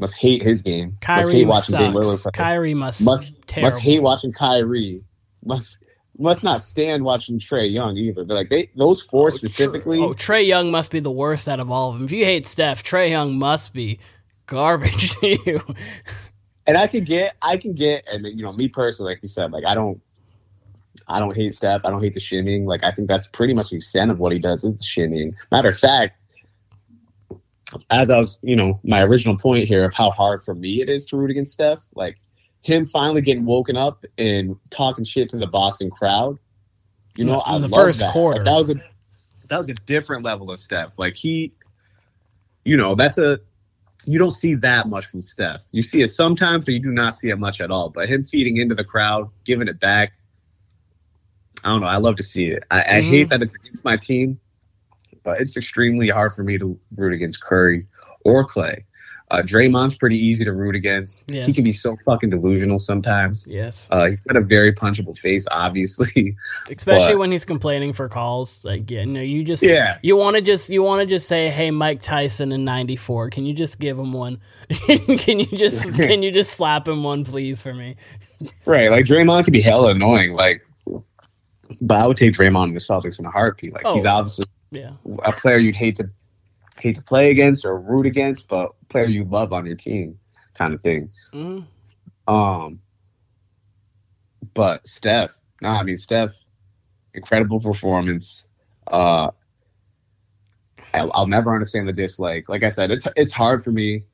Must hate his game. Kyrie must hate watching Dame Lillard play. Kyrie must must, must hate watching Kyrie. Must must not stand watching Trae Young either. But like they, those four oh, specifically. Tra- oh, Trae Young must be the worst out of all of them. If you hate Steph, Trae Young must be garbage to you. And I can get, I can get, and you know, me personally, like you said, like I don't, I don't hate Steph. I don't hate the shimmying. Like I think that's pretty much the extent of what he does is the shimmying. Matter of fact. As I was, you know, my original point here of how hard for me it is to root against Steph, like him finally getting woken up and talking shit to the Boston crowd. You know, in I love first that. Quarter. Like, that was a that was a different level of Steph. Like he, you know, that's a you don't see that much from Steph. You see it sometimes, but you do not see it much at all. But him feeding into the crowd, giving it back, I don't know. I love to see it. I, mm-hmm. I hate that it's against my team, but it's extremely hard for me to root against Curry or Klay. Uh, Draymond's pretty easy to root against. Yes. He can be so fucking delusional sometimes. Yes, uh, he's got a very punchable face, obviously. Especially but, when he's complaining for calls. Like, yeah, no, you just yeah. you want to just you want to just say, hey, Mike Tyson in ninety-four, can you just give him one? can you just can you just slap him one, please, for me? Right, like Draymond can be hella annoying. Like, but I would take Draymond and the Celtics in a heartbeat. Like, oh, he's obviously yeah. a player you'd hate to. hate to play against or root against, but player you love on your team kind of thing. Mm-hmm. Um, but Steph, no, nah, I mean, Steph, incredible performance. Uh, I'll, I'll never understand the dislike. Like I said, it's it's hard for me.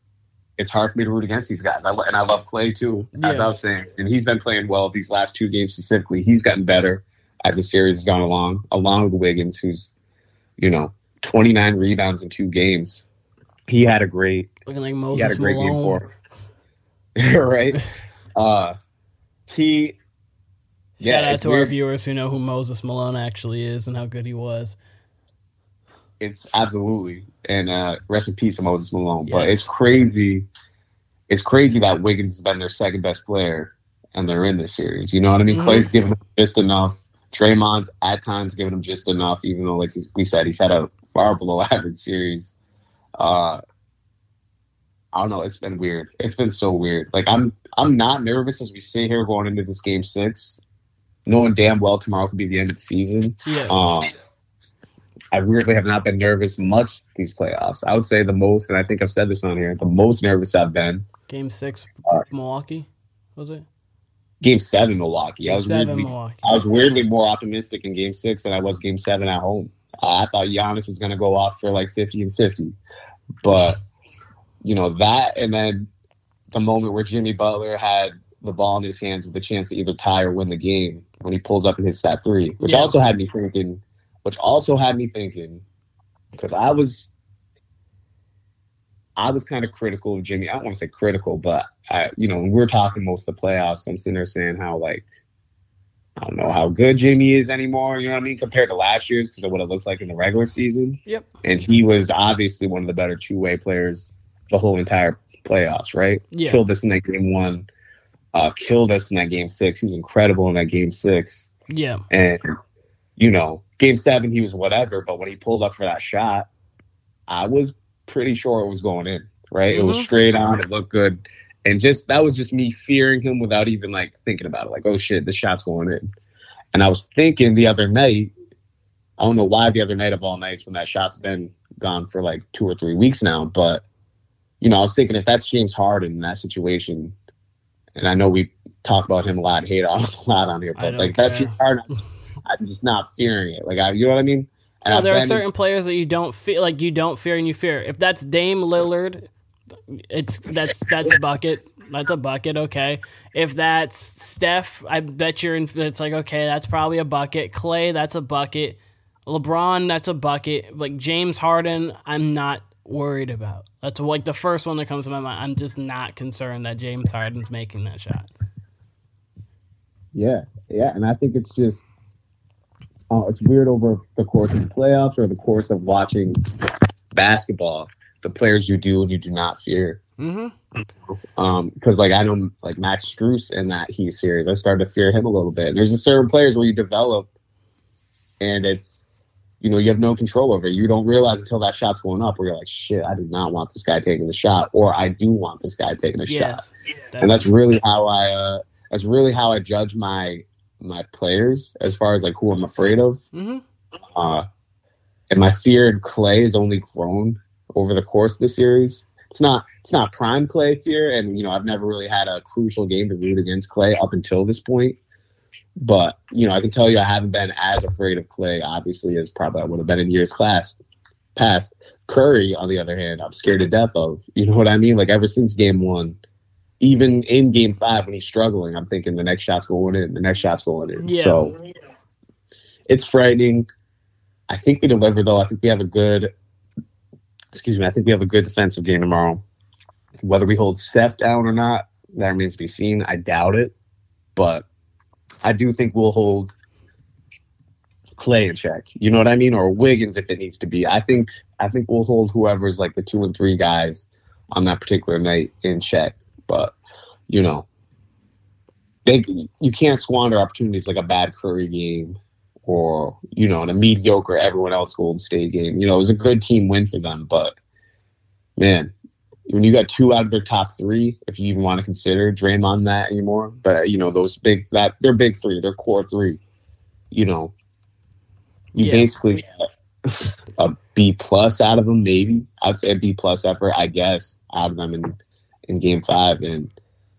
It's hard for me to root against these guys. I, and I love Klay too, as yeah. I was saying. And he's been playing well these last two games specifically. He's gotten better as the series has gone along, along with Wiggins, who's, you know, twenty-nine rebounds in two games. He had a great looking like Moses he had a great Malone. game for him. Right? Uh, he yeah, shout out to weird. our viewers who know who Moses Malone actually is and how good he was. It's absolutely and uh, rest in peace to Moses Malone. Yes. But it's crazy. It's crazy that Wiggins has been their second best player and they're in this series. You know what I mean? Mm-hmm. Clay's giving them just enough. Draymond's at times giving him just enough, even though, like we said, he's had a far below average series. Uh, I don't know. It's been weird. It's been so weird. Like I'm, I'm not nervous as we sit here going into this game six, knowing damn well tomorrow could be the end of the season. Yeah. Um, I weirdly have not been nervous much these playoffs. I would say the most, and I think I've said this on here, the most nervous I've been. Game six, uh, Milwaukee, was it? Game seven, Milwaukee. I was seven, weirdly, Milwaukee. I was weirdly more optimistic in Game Six than I was Game Seven at home. Uh, I thought Giannis was going to go off for like fifty and fifty, but you know that, and then the moment where Jimmy Butler had the ball in his hands with a chance to either tie or win the game when he pulls up and hits that three, which yeah. also had me thinking. Which also had me thinking because I was, I was kind of critical of Jimmy. I don't want to say critical, but. I, you know, when we're talking most of the playoffs, I'm sitting there saying how, like, I don't know how good Jimmy is anymore, you know what I mean, compared to last year's because of what it looked like in the regular season. Yep. And he was obviously one of the better two-way players the whole entire playoffs, right? Yeah. Killed us in that game one. Uh, killed us in that game six. He was incredible in that game six. Yeah. And, you know, game seven, he was whatever, but when he pulled up for that shot, I was pretty sure it was going in, right? Mm-hmm. It was straight on. It looked good. And just that was just me fearing him without even like thinking about it. Like, oh shit, this shot's going in. And I was thinking the other night, I don't know why the other night of all nights when that shot's been gone for like two or three weeks now. But, you know, I was thinking if that's James Harden in that situation, and I know we talk about him a lot, hate on him a lot on here, but like care. That's James Harden. I'm just not fearing it. Like, I, you know what I mean? And no, I've there are certain players that you don't feel like you don't fear and you fear. If that's Dame Lillard. It's that's that's a bucket. That's a bucket. Okay, if that's Steph, I bet you're in. It's like okay, that's probably a bucket. Klay, that's a bucket. LeBron, that's a bucket. Like James Harden, I'm not worried about. That's like the first one that comes to my mind. I'm just not concerned that James Harden's making that shot. Yeah, yeah, and I think it's just uh, it's weird over the course of the playoffs or the course of watching basketball. The players you do and you do not fear. Because, mm-hmm. um, like, I know, like, Max Strus in that Heat series, I started to fear him a little bit. There's a certain players where you develop and it's, you know, you have no control over it. You don't realize until that shot's going up where you're like, shit, I do not want this guy taking the shot or I do want this guy taking a yes. shot. That and that's really how I, uh, that's really how I judge my, my players as far as, like, who I'm afraid of. Mm-hmm. Uh, and my fear in Klay has only grown over the course of the series. It's not it's not prime Klay fear, and you know I've never really had a crucial game to root against Klay up until this point. But you know I can tell you I haven't been as afraid of Klay, obviously, as probably I would have been in years class past. Curry, on the other hand, I'm scared to death of. You know what I mean? Like ever since game one, even in game five when he's struggling, I'm thinking the next shot's going in, the next shot's going in. Yeah. So it's frightening. I think we deliver though. I think we have a good. Excuse me, I think we have a good defensive game tomorrow. Whether we hold Steph down or not, that remains to be seen. I doubt it. But I do think we'll hold Klay in check. You know what I mean? Or Wiggins if it needs to be. I think I think we'll hold whoever's like the two and three guys on that particular night in check. But, you know, they, you can't squander opportunities like a bad Curry game or, you know, in a mediocre everyone else Golden State game. You know, it was a good team win for them. But, man, when you got two out of their top three, if you even want to consider Draymond that anymore, but, you know, those big, that they're big three, they're core three, you know, you yeah. basically get a B plus out of them, maybe. I'd say a B plus effort, I guess, out of them in, in game five, and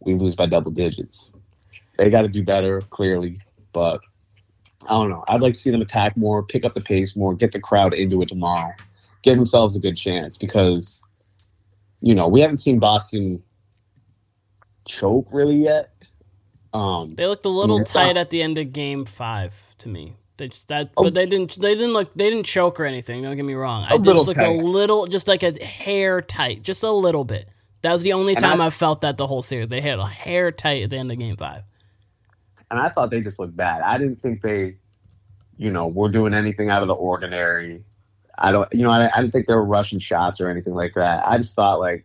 we lose by double digits. They got to do better, clearly, but I don't know. I'd like to see them attack more, pick up the pace more, get the crowd into it tomorrow, give themselves a good chance, because, you know, we haven't seen Boston choke really yet. Um, they looked a little I mean, tight not... at the end of Game Five to me. They just, that, oh. but they didn't. They didn't look. They didn't choke or anything. Don't get me wrong. A I little just looked tight. a little, just like a hair tight, just a little bit. That was the only and time I, I felt that the whole series. They had a hair tight at the end of Game Five. And I thought they just looked bad. I didn't think they, you know, were doing anything out of the ordinary. I don't, you know, I, I didn't think there were rushing shots or anything like that. I just thought, like,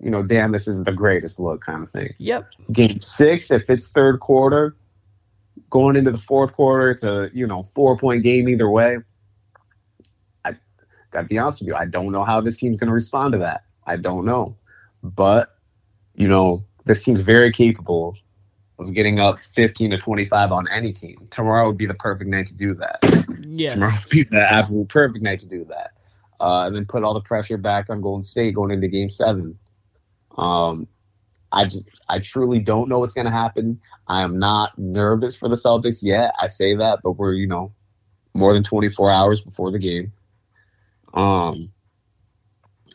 you know, damn, this is the greatest look kind of thing. Yep. Game six, if it's third quarter, going into the fourth quarter, it's a, you know, four-point game either way. I got to be honest with you, I don't know how this team's going to respond to that. I don't know. But, you know, this team's very capable of getting up fifteen to twenty-five on any team. Tomorrow would be the perfect night to do that. Yes. Tomorrow would be the absolute perfect night to do that. Uh, and then put all the pressure back on Golden State going into Game seven. Um, I, just, I truly don't know what's going to happen. I am not nervous for the Celtics yet. I say that, but we're, you know, more than twenty-four hours before the game. Um,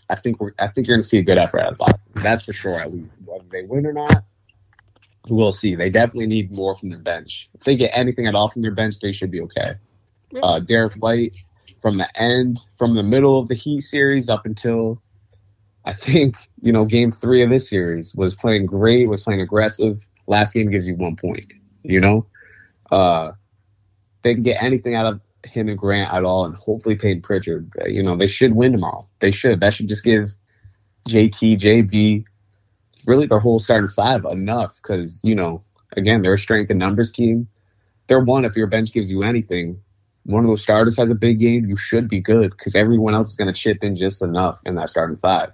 I think we're. I think you're going to see a good effort out of Boston. That's for sure, at least. Whether they win or not, we'll see. They definitely need more from their bench. If they get anything at all from their bench, they should be okay. Uh, Derrick White, from the end, from the middle of the Heat series up until, I think, you know, game three of this series, was playing great, was playing aggressive. Last game gives you one point, you know? Uh, they can get anything out of him and Grant at all, and hopefully Peyton Pritchard. You know, they should win tomorrow. They should. That should just give J T, J B, really their whole starting five enough, because, you know, again, they're a strength and numbers team. They're one, if your bench gives you anything, one of those starters has a big game, you should be good, because everyone else is going to chip in just enough in that starting five,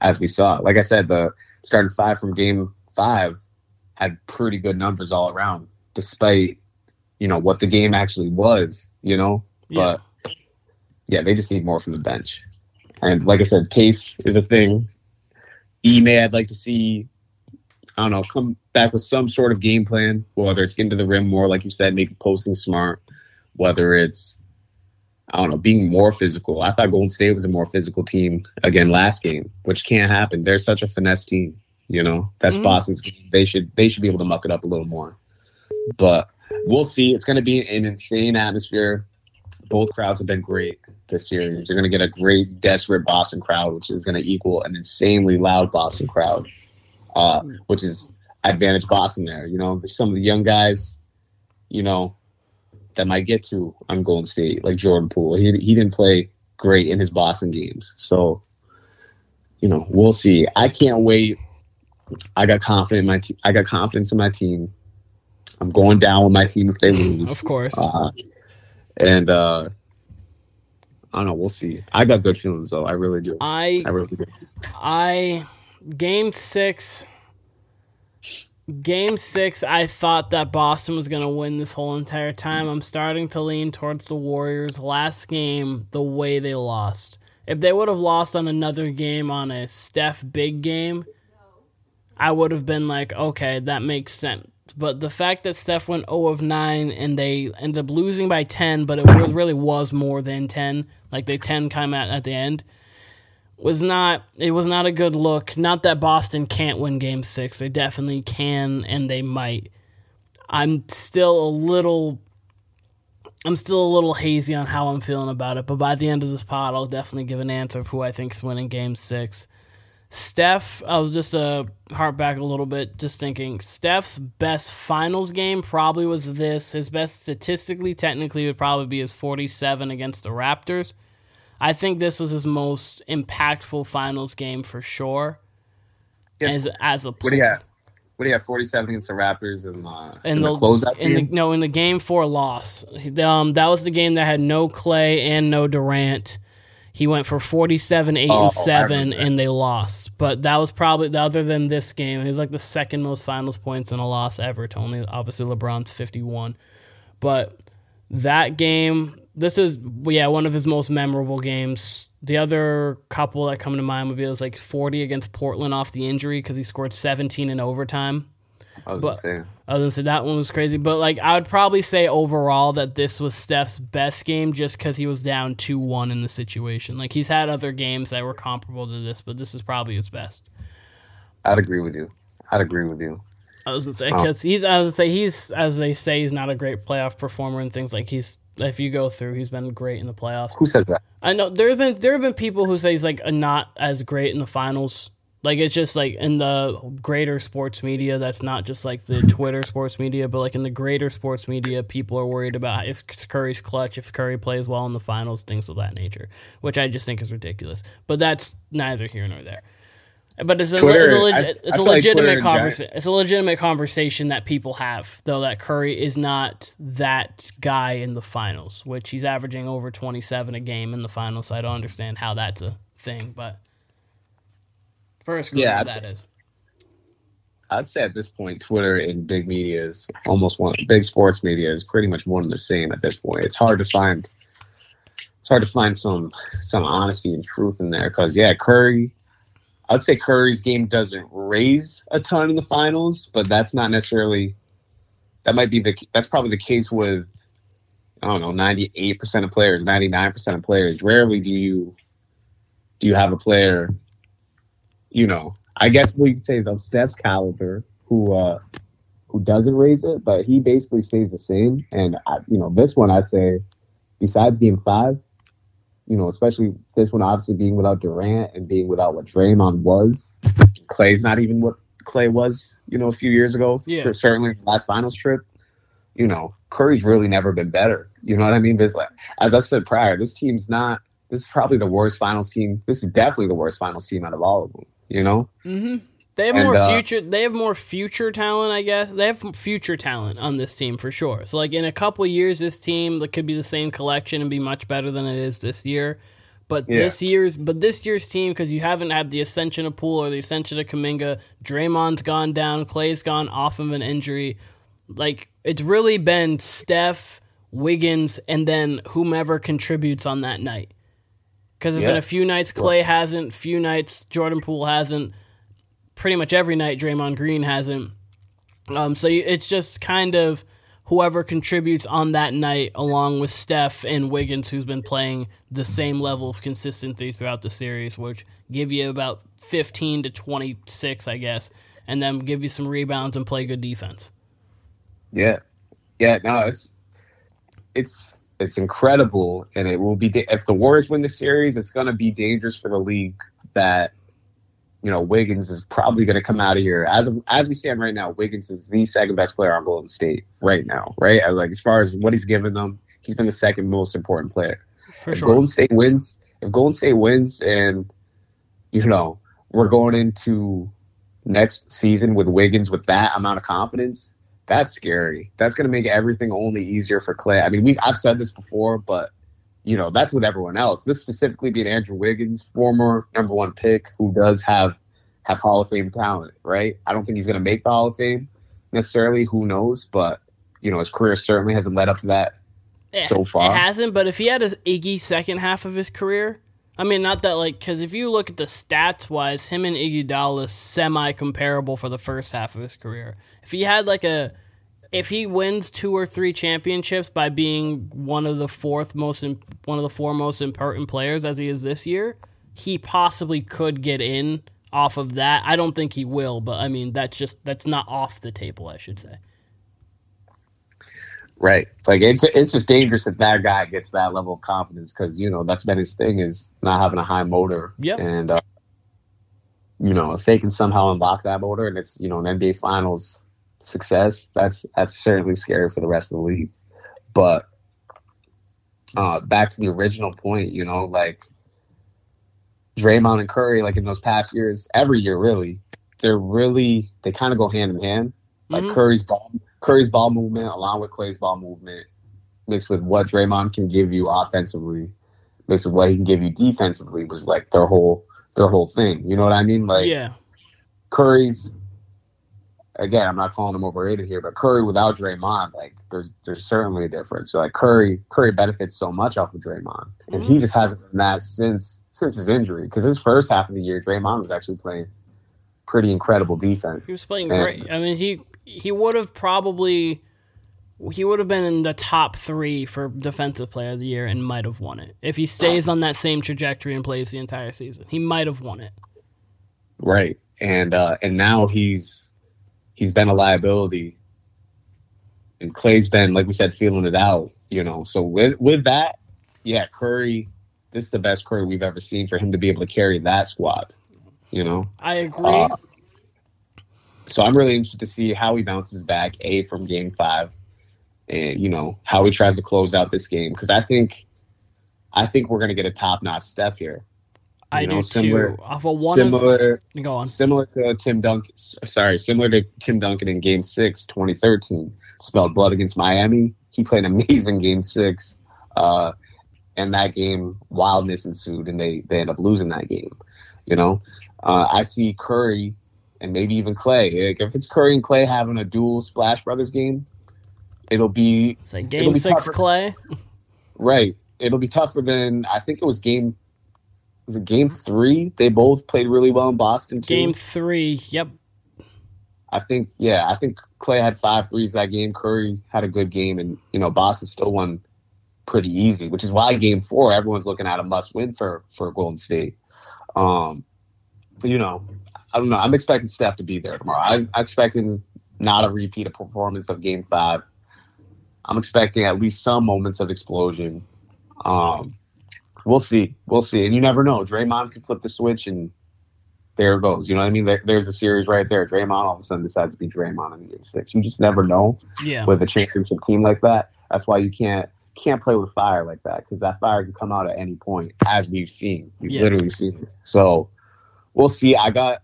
as we saw. Like I said, the starting five from game five had pretty good numbers all around, despite, you know, what the game actually was, you know? Yeah. But, yeah, they just need more from the bench. And like I said, pace is a thing. E-May, I'd like to see, I don't know, come back with some sort of game plan, whether it's getting to the rim more, like you said, making posting smart, whether it's, I don't know, being more physical. I thought Golden State was a more physical team, again, last game, which can't happen. They're such a finesse team, you know. That's mm-hmm. Boston's game. They should, they should be able to muck it up a little more. But we'll see. It's going to be an insane atmosphere. Both crowds have been great this series. You're going to get a great, desperate Boston crowd, which is going to equal an insanely loud Boston crowd, uh, which is advantage Boston there. You know, some of the young guys, you know, that might get to on Golden State, like Jordan Poole. He he didn't play great in his Boston games. So, you know, we'll see. I can't wait. I got confident in my te- I got confidence in my team. I'm going down with my team if they lose. Of course. Uh, And, uh, I don't know, we'll see. I got good feelings, though. I really do. I, I really do. I, game six, game six, I thought that Boston was going to win this whole entire time. I'm starting to lean towards the Warriors. Last game, the way they lost. If they would have lost on another game, on a Steph big game, I would have been like, okay, that makes sense. But the fact that Steph went zero of nine and they ended up losing by ten, but it really was more than ten, like they ten came out at the end, was not, it was not a good look. Not that Boston can't win game six. They definitely can, and they might. I'm still a little, I'm still a little hazy on how I'm feeling about it, but by the end of this pod, I'll definitely give an answer of who I think is winning game six. Steph, I was just uh, harp back a little bit, just thinking Steph's best finals game probably was this. His best statistically, technically, would probably be his forty-seven against the Raptors. I think this was his most impactful finals game for sure. Yeah. As as a player. What do you have? What do you have? forty-seven against the Raptors in, uh, in, in the, the closeout in game? The, no, in the game four loss. Um, that was the game that had no Klay and no Durant. He went for forty-seven, eight, oh, and seven, and they lost. But that was probably, other than this game, he was like the second most finals points in a loss ever to only, obviously, LeBron's fifty-one. But that game, this is, yeah, one of his most memorable games. The other couple that come to mind would be it was like forty against Portland off the injury because he scored seventeen in overtime. I was going to say. I was going to say that one was crazy. But like I would probably say overall that this was Steph's best game just because he was down two one in the situation. Like he's had other games that were comparable to this, but this is probably his best. I'd agree with you. I'd agree with you. I was going to say, because um, he's, I was going to say, he's, as they say, he's not a great playoff performer and things like he's, if you go through, he's been great in the playoffs. Who said that? I know there have been there have been people who say he's like not as great in the finals. Like it's just like in the greater sports media, that's not just like the Twitter sports media, but like in the greater sports media, people are worried about if Curry's clutch, if Curry plays well in the finals, things of that nature, which I just think is ridiculous. But that's neither here nor there. But it's a, Twitter, it's a, le- I, it's I a legitimate like conversation. It's a legitimate conversation that people have, though, that Curry is not that guy in the finals, which he's averaging over twenty-seven a game in the finals. So I don't understand how that's a thing, but first, yeah, that say, is. I'd say at this point, Twitter and big media is almost one. Big sports media is pretty much one and the same at this point. It's hard to find. It's hard to find some some honesty and truth in there because yeah, Curry. I'd say Curry's game doesn't raise a ton in the finals, but that's not necessarily that might be the that's probably the case with I don't know ninety-eight percent of players, ninety-nine percent of players. Rarely do you do you have a player, you know, I guess what you could say is of Steph's caliber who uh, who doesn't raise it, but he basically stays the same. And I, you know, this one I'd say besides game five. You know, especially this one, obviously being without Durant and being without what Draymond was. Clay's not even what Clay was, you know, a few years ago. Yeah. Certainly last finals trip. You know, Curry's really never been better. You know what I mean? This, as I said prior, this team's not, this is probably the worst finals team. This is definitely the worst finals team out of all of them, you know? Mm-hmm. They have and, more future. Uh, they have more future talent, I guess. They have future talent on this team for sure. So, like in a couple of years, this team that could be the same collection and be much better than it is this year. But yeah. this year's, but this year's team, because you haven't had the ascension of Poole or the ascension of Kuminga. Draymond's gone down. Clay's gone off of an injury. Like it's really been Steph, Wiggins, and then whomever contributes on that night. Because there's yeah. been a few nights Clay hasn't, few nights Jordan Poole hasn't. Pretty much every night Draymond Green hasn't. Um, so you, it's just kind of whoever contributes on that night along with Steph and Wiggins, who's been playing the same level of consistency throughout the series, which give you about fifteen to twenty-six, I guess, and then give you some rebounds and play good defense. Yeah. Yeah, no, it's it's it's incredible, and it will be da- – if the Warriors win the series, it's going to be dangerous for the league that – you know, Wiggins is probably going to come out of here. As of, as we stand right now, Wiggins is the second best player on Golden State right now, right? Like, as far as what he's given them, he's been the second most important player. For if sure. Golden State wins, if Golden State wins and, you know, we're going into next season with Wiggins with that amount of confidence, that's scary. That's going to make everything only easier for Clay. I mean, we I've said this before, but you know, that's with everyone else. This specifically being Andrew Wiggins, former number one pick, who does have, have Hall of Fame talent, right? I don't think he's going to make the Hall of Fame necessarily. Who knows? But, you know, his career certainly hasn't led up to that it, so far. It hasn't, but if he had an Iggy second half of his career, I mean, not that like, because if you look at the stats-wise, him and Iguodala semi-comparable for the first half of his career. If he had like a... If he wins two or three championships by being one of the fourth most imp- one of the four most important players as he is this year, he possibly could get in off of that. I don't think he will, but I mean that's just that's not off the table, I should say. Right, like it's it's just dangerous if that guy gets that level of confidence because you know that's been his thing is not having a high motor. Yep. and uh, you know, if they can somehow unlock that motor and it's, you know, an N B A Finals success, that's that's certainly scary for the rest of the league. But uh, back to the original point, you know, like Draymond and Curry, like in those past years, every year really, they're really, they kind of go hand in hand. Like mm-hmm. Curry's ball, Curry's ball movement along with Klay's ball movement mixed with what Draymond can give you offensively, mixed with what he can give you defensively was like their whole their whole thing. You know what I mean? Like yeah. Curry's, again, I'm not calling him overrated here, but Curry without Draymond, like there's there's certainly a difference. So like Curry Curry benefits so much off of Draymond, and mm-hmm. he just hasn't done that since since his injury. Because his first half of the year, Draymond was actually playing pretty incredible defense. He was playing and, great. I mean, he he would have probably he would have been in the top three for defensive player of the year and might have won it if he stays on that same trajectory and plays the entire season. He might have won it. Right, and uh, and now he's. He's been a liability, and Klay's been, like we said, feeling it out, you know. So with with that, yeah, Curry, this is the best Curry we've ever seen for him to be able to carry that squad, you know. I agree. Uh, so I'm really interested to see how he bounces back, A, from game five, and, you know, how he tries to close out this game. Because I think I think we're going to get a top-notch Steph here. You I know, do similar, too. Off of one similar, of, go on. Similar to Tim Duncan. Sorry, similar to Tim Duncan in Game Six, twenty thirteen, spelled blood against Miami. He played amazing Game Six, uh, and that game wildness ensued, and they they end up losing that game. You know, uh, I see Curry and maybe even Clay. Like if it's Curry and Clay having a dual Splash Brothers game, it'll be it's like Game it'll be Six tougher. Clay. Right, it'll be tougher than I think it was Game. Was it game three? They both played really well in Boston, too. Game three, yep. I think, yeah, I think Clay had five threes that game. Curry had a good game, and, you know, Boston still won pretty easy, which is why game four, everyone's looking at a must-win for, for Golden State. Um, you know, I don't know. I'm expecting Steph to be there tomorrow. I'm expecting not a repeat of performance of game five. I'm expecting at least some moments of explosion. Um We'll see. We'll see. And you never know. Draymond could flip the switch, and there it goes. You know what I mean? There, there's a series right there. Draymond all of a sudden decides to be Draymond in Game Six. You just never know yeah. with a championship team like that. That's why you can't can't play with fire like that, because that fire can come out at any point, as we've seen. We've yes. literally seen it. So we'll see. I got,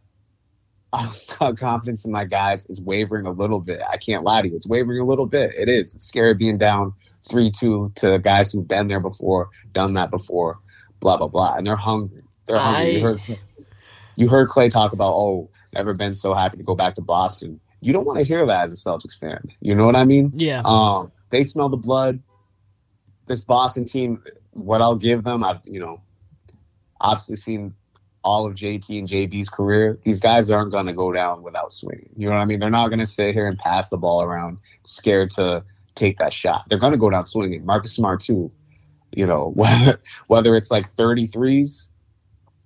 I got confidence in my guys. It's wavering a little bit. I can't lie to you. It's wavering a little bit. It is. It's scary being down three two to guys who've been there before, done that before, blah, blah, blah. And they're hungry. They're hungry. I... You heard, you heard Clay talk about, oh, never been so happy to go back to Boston. You don't want to hear that as a Celtics fan. You know what I mean? Yeah. Um, they smell the blood. This Boston team, what I'll give them, I've, you know, obviously seen all of J T and J B's career. These guys aren't going to go down without swinging. You know what I mean? They're not going to sit here and pass the ball around scared to take that shot. They're going to go down swinging. Marcus Smart, too. You know, whether, whether it's like thirty-threes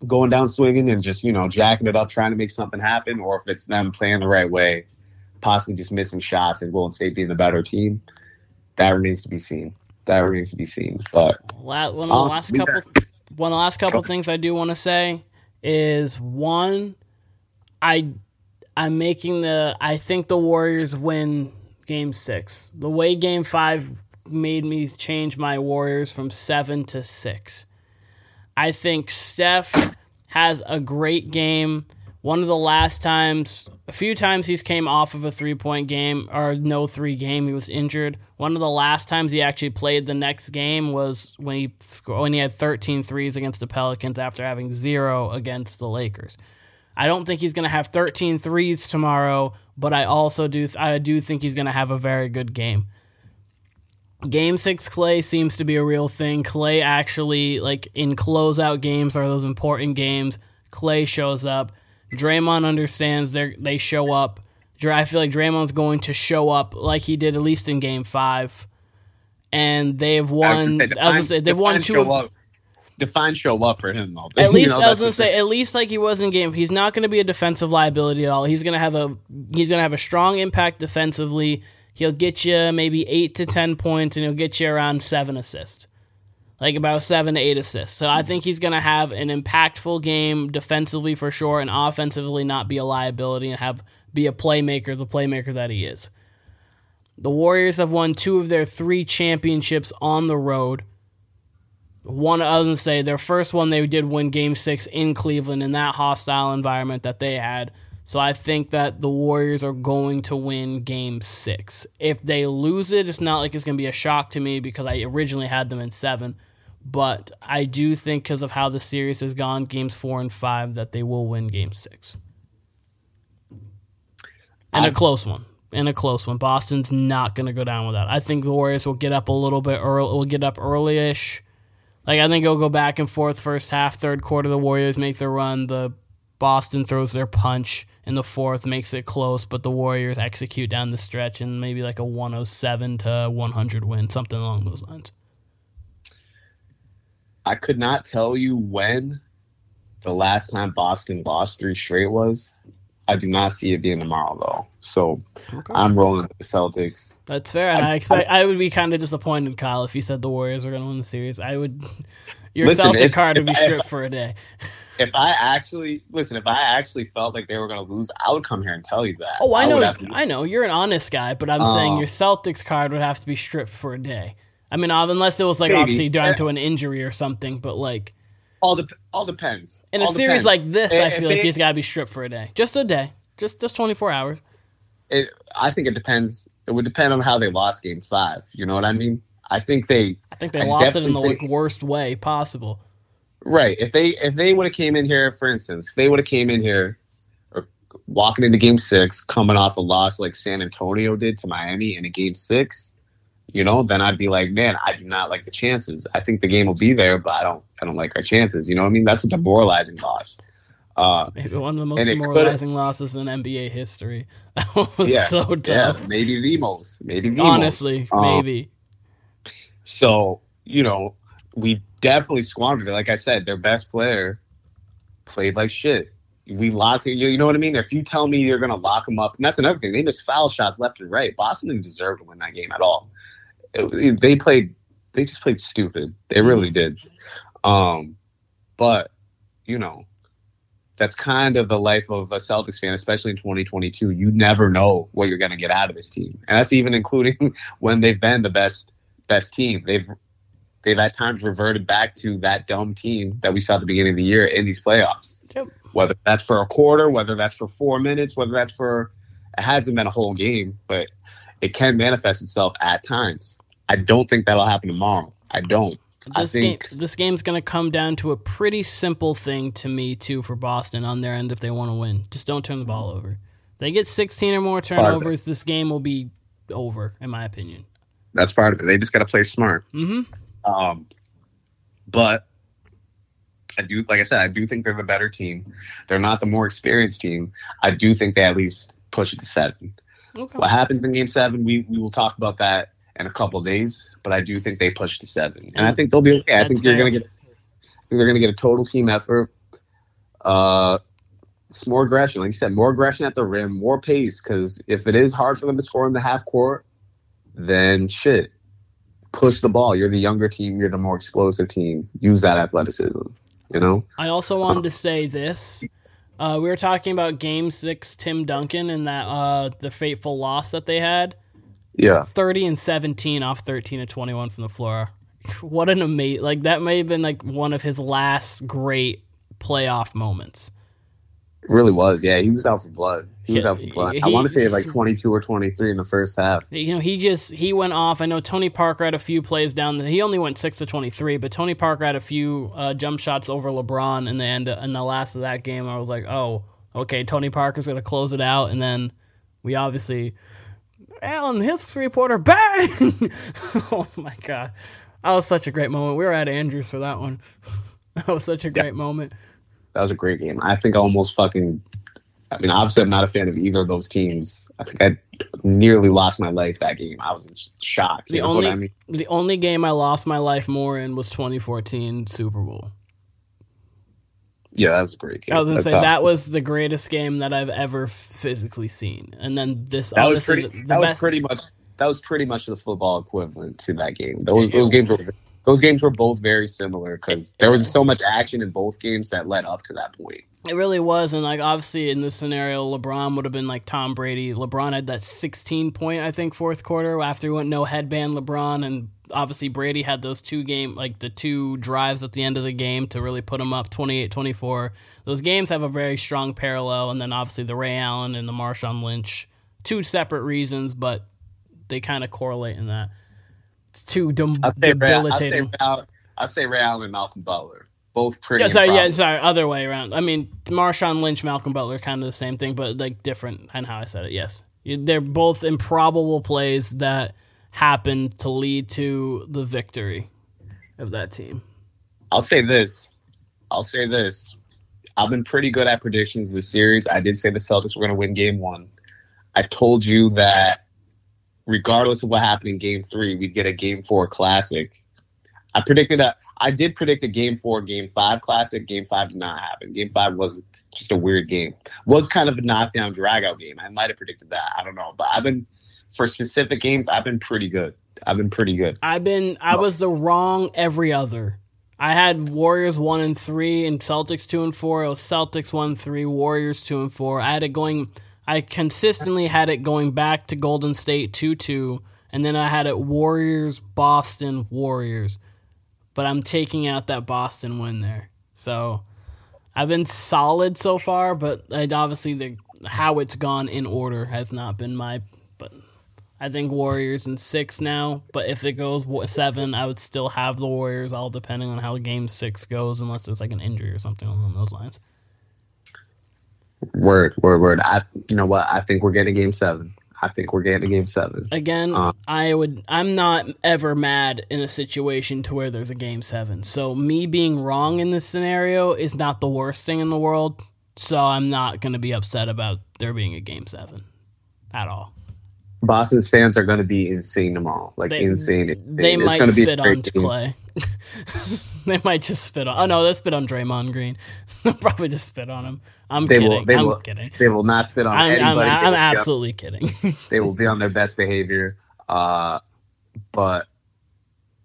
going down swinging and just, you know, jacking it up, trying to make something happen, or if it's them playing the right way, possibly just missing shots and Golden State being the better team, that remains to be seen. That remains to be seen. But one of the last um, couple, yeah. one of the last couple things I do want to say is, one, I, I'm making the, I think the Warriors win Game Six. The way Game Five made me change my Warriors from seven to six. I think Steph has a great game. One of the last times, a few times he's came off of a three-point game or no three game. He was injured. One of the last times he actually played the next game was when he when he had thirteen threes against the Pelicans after having zero against the Lakers. I don't think he's going to have thirteen threes tomorrow, but I also do I do think he's going to have a very good game. Game six Clay seems to be a real thing. Clay actually, like in closeout games or those important games, Clay shows up. Draymond understands they they show up. I feel like Draymond's going to show up like he did at least in Game Five, and they've won. I was gonna say, they've won two. Show up. Define show up for him though. At least you know, I was gonna say, thing. At least like he was in Game. He's not gonna be a defensive liability at all. He's gonna have a he's gonna have a strong impact defensively. He'll get you maybe eight to ten points, and he'll get you around seven assists. like about seven to eight assists. So I think he's going to have an impactful game defensively for sure, and offensively not be a liability and have be a playmaker, the playmaker that he is. The Warriors have won two of their three championships on the road. One other than say, their first one they did win game six in Cleveland in that hostile environment that they had. So I think that the Warriors are going to win game six. If they lose it, it's not like it's going to be a shock to me because I originally had them in seven. But I do think because of how the series has gone, games four and five, that they will win game six. And I've, a close one. And a close one. Boston's not going to go down without. I think the Warriors will get up a little bit early. Will get up early-ish. Like, I think it'll go back and forth first half, third quarter. The Warriors make their run. The Boston throws their punch in the fourth, makes it close, but the Warriors execute down the stretch and maybe like a one oh seven to one hundred win, something along those lines. I could not tell you when the last time Boston lost three straight was. I do not see it being tomorrow, though. So okay. I'm rolling with the Celtics. That's fair. I, I expect I, I would be kind of disappointed, Kyle, if you said the Warriors were going to win the series. I would. Your listen, Celtic if, card would be I, stripped I, for a day. If I actually listen, if I actually felt like they were going to lose, I would come here and tell you that. Oh, I, I know, to, I know, you're an honest guy, but I'm uh, saying your Celtics card would have to be stripped for a day. I mean, unless it was like maybe, obviously down to an injury or something, but like. All the all depends. In a all series depends. Like this, if, I feel they, like he's got to be stripped for a day, just a day, just just twenty four hours. It, I think it depends. It would depend on how they lost Game Five. You know what I mean? I think they. I think they I lost it in the think, worst way possible. Right. If they if they would have came in here, for instance, if they would have came in here, or walking into Game Six, coming off a loss like San Antonio did to Miami in a Game Six. You know, then I'd be like, man, I do not like the chances. I think the game will be there, but I don't I don't like our chances. You know what I mean? That's a demoralizing loss. Uh, maybe one of the most demoralizing losses in N B A history. That was yeah, so tough. Yeah, maybe the most. Maybe the Honestly, most. Honestly, maybe. Um, so, you know, we definitely squandered it. Like I said, their best player played like shit. We locked it. You know what I mean? If you tell me you're going to lock them up, and that's another thing. They missed foul shots left and right. Boston didn't deserve to win that game at all. It, they played. They just played stupid. They really did. Um, but you know, that's kind of the life of a Celtics fan, especially in twenty twenty-two. You never know what you're going to get out of this team, and that's even including when they've been the best best team. They've they've at times reverted back to that dumb team that we saw at the beginning of the year in these playoffs. Yep. Whether that's for a quarter, whether that's for four minutes, whether that's for it hasn't been a whole game, but it can manifest itself at times. I don't think that'll happen tomorrow. I don't. This I think game, this game's going to come down to a pretty simple thing to me, too, for Boston on their end if they want to win. Just don't turn the ball over. If they get sixteen or more turnovers, this game will be over, in my opinion. That's part of it. They just got to play smart. Mm-hmm. Um, but I do, like I said, I do think they're the better team. They're not the more experienced team. I do think they at least push it to seven. Okay. What happens in Game Seven? We we will talk about that in a couple of days. But I do think they push to seven, and I think they'll be okay. I That's think they're going to get. I think they're going to get a total team effort. Uh, it's more aggression, like you said, more aggression at the rim, more pace. Because if it is hard for them to score in the half court, then shit, push the ball. You're the younger team. You're the more explosive team. Use that athleticism. You know. I also wanted to say this. Uh, we were talking about Game Six, Tim Duncan, and that uh, the fateful loss that they had. Yeah, thirty and seventeen off thirteen and twenty-one from the floor. What an amazing! Like that may have been like one of his last great playoff moments. It really was, yeah. He was out for blood. He was out for blood. He, I want to say like twenty-two or twenty-three in the first half. You know, he just he went off. I know Tony Parker had a few plays down. He only went six to twenty-three, but Tony Parker had a few uh, jump shots over LeBron in the end in the last of that game. I was like, oh, okay, Tony Parker's gonna close it out, and then we obviously Allen his three-pointer, bang! Oh my god, that was such a great moment. We were at Andrews for that one. That was such a great yeah. moment. That was a great game. I think I almost fucking. I mean, obviously, I'm not a fan of either of those teams. I think I nearly lost my life that game. I was in shock. The only, I mean? the only game I lost my life more in was twenty fourteen Super Bowl. Yeah, that was a great game. I was going to say, awesome. That was the greatest game that I've ever physically seen. And then this... That was pretty, the, the that was pretty much That was pretty much the football equivalent to that game. Those, yeah, those games were those games were both very similar because there was so much action in both games that led up to that point. It really was, and like obviously in this scenario, LeBron would have been like Tom Brady. LeBron had that sixteen point, I think, fourth quarter after he went no headband. LeBron and obviously Brady had those two game, like the two drives at the end of the game to really put him up twenty-eight twenty-four. Those games have a very strong parallel, and then obviously the Ray Allen and the Marshawn Lynch, two separate reasons, but they kind of correlate in that. It's too de- I'd say debilitating. I'd say Ray Allen and Malcolm Butler. Both pretty yeah, sorry, yeah, sorry, other way around. I mean, Marshawn Lynch, Malcolm Butler, kind of the same thing, but like different in how I said it. Yes, they're both improbable plays that happened to lead to the victory of that team. I'll say this. I'll say this. I've been pretty good at predictions this series. I did say the Celtics were going to win game one. I told you that regardless of what happened in game three, we'd get a game four classic. I predicted that. I did predict a game four, game five classic. Game five did not happen. Game five was just a weird game. Was kind of a knockdown, drag-out game. I might have predicted that. I don't know. But I've been, for specific games, I've been pretty good. I've been pretty good. I've been, I was the wrong every other. I had Warriors one and three and Celtics two and four. It was Celtics one and three, Warriors two and four. I had it going, I consistently had it going back to Golden State two two, and then I had it Warriors, Boston, Warriors. But I'm taking out that Boston win there. So I've been solid so far, but I'd obviously the how it's gone in order has not been my. But I think Warriors in six now. But if it goes seven, I would still have the Warriors, all depending on how game six goes, unless there's like an injury or something along those lines. Word, word, word. I, you know what? I think we're getting game seven. I think we're getting to game seven. Again, um, I would, I'm not ever mad in a situation to where there's a game seven. So me being wrong in this scenario is not the worst thing in the world. So I'm not going to be upset about there being a game seven at all. Boston's fans are going to be insane tomorrow. Like they, insane. They it's might spit on Klay. They might just spit on. Oh no, they'll spit on Draymond Green. They'll probably just spit on him. I'm they kidding. Will, they I'm will, kidding. They will not spit on I'm, anybody. I'm, I'm absolutely up. kidding. They will be on their best behavior. Uh, but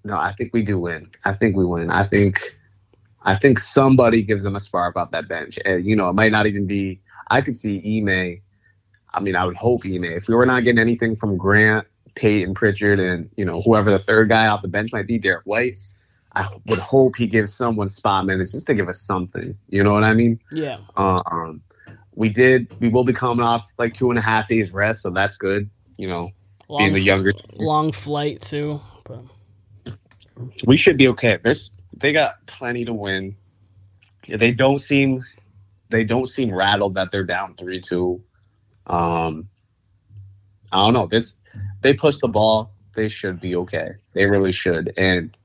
no, I think we do win. I think we win. I think. I think somebody gives them a spark off that bench, and you know it might not even be. I could see Ime. I mean, I would hope Ime. If we were not getting anything from Grant, Peyton Pritchard, and you know whoever the third guy off the bench might be, Derrick White, I would hope he gives someone spot minutes just to give us something. You know what I mean? Yeah. Um, we did. We will be coming off like two and a half days rest, so that's good. You know, long, being the younger, long flight too. But we should be okay. There's they got plenty to win. They don't seem they don't seem rattled that they're down three two. Um, I don't know. This they push the ball. They should be okay. They really should. And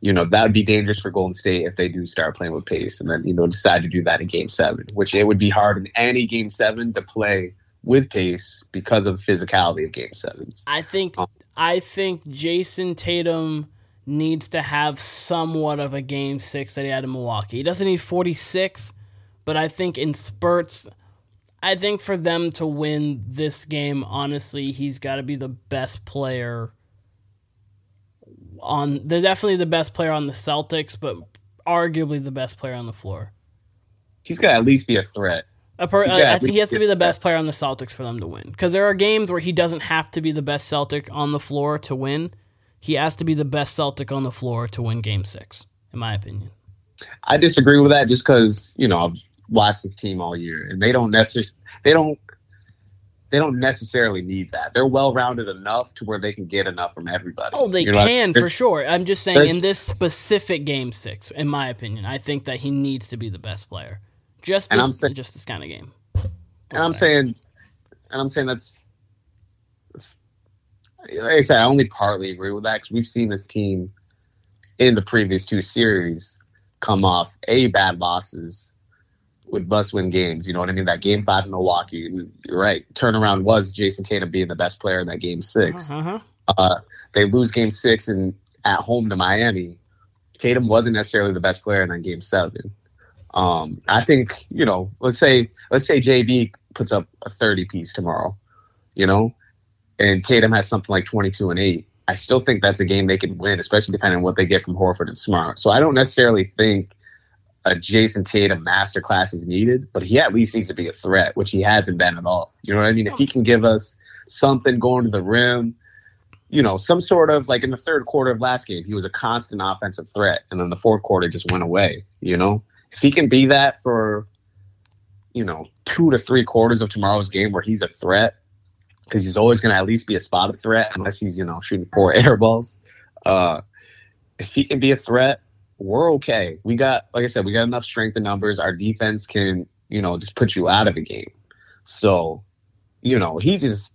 you know that would be dangerous for Golden State if they do start playing with pace, and then you know decide to do that in Game Seven, which it would be hard in any Game Seven to play with pace because of the physicality of Game Sevens. I think um, I think Jayson Tatum needs to have somewhat of a Game Six that he had in Milwaukee. He doesn't need forty-six, but I think in spurts. I think for them to win this game, honestly, he's got to be the best player on. They're definitely the best player on the Celtics, but arguably the best player on the floor. He's got to at least be a threat. A per, I, I think he has to be the best player on the Celtics for them to win. Because there are games where he doesn't have to be the best Celtic on the floor to win. He has to be the best Celtic on the floor to win Game Six, in my opinion. I disagree with that just because, you know, I'm watch this team all year, and they don't necessarily they don't they don't necessarily need that. They're well rounded enough to where they can get enough from everybody. Oh, they you know can for sure. I'm just saying in this specific game six, in my opinion, I think that he needs to be the best player. Just this, and I'm saying, just this kind of game. I'm and I'm saying, saying, and I'm saying that's, that's like I said. I only partly agree with that because we've seen this team in the previous two series come off a bad losses. With must-win games, you know what I mean? That game five in Milwaukee, you're right. Turnaround was Jayson Tatum being the best player in that game six. Uh-huh. Uh, they lose game six and at home to Miami. Tatum wasn't necessarily the best player in that game seven. Um, I think, you know, let's say let's say J B puts up a thirty-piece tomorrow, you know, and Tatum has something like twenty-two and eight. I I still think that's a game they can win, especially depending on what they get from Horford and Smart. So I don't necessarily think a Jayson Tatum masterclass is needed, but he at least needs to be a threat, which he hasn't been at all. You know what I mean? If he can give us something going to the rim, you know, some sort of, like in the third quarter of last game, he was a constant offensive threat. And then the fourth quarter just went away, you know? If he can be that for, you know, two to three quarters of tomorrow's game where he's a threat, because he's always going to at least be a spot up threat unless he's, you know, shooting four air balls. Uh, if he can be a threat, we're okay. We got, like I said, we got enough strength in numbers. Our defense can, you know, just put you out of a game. So, you know, he just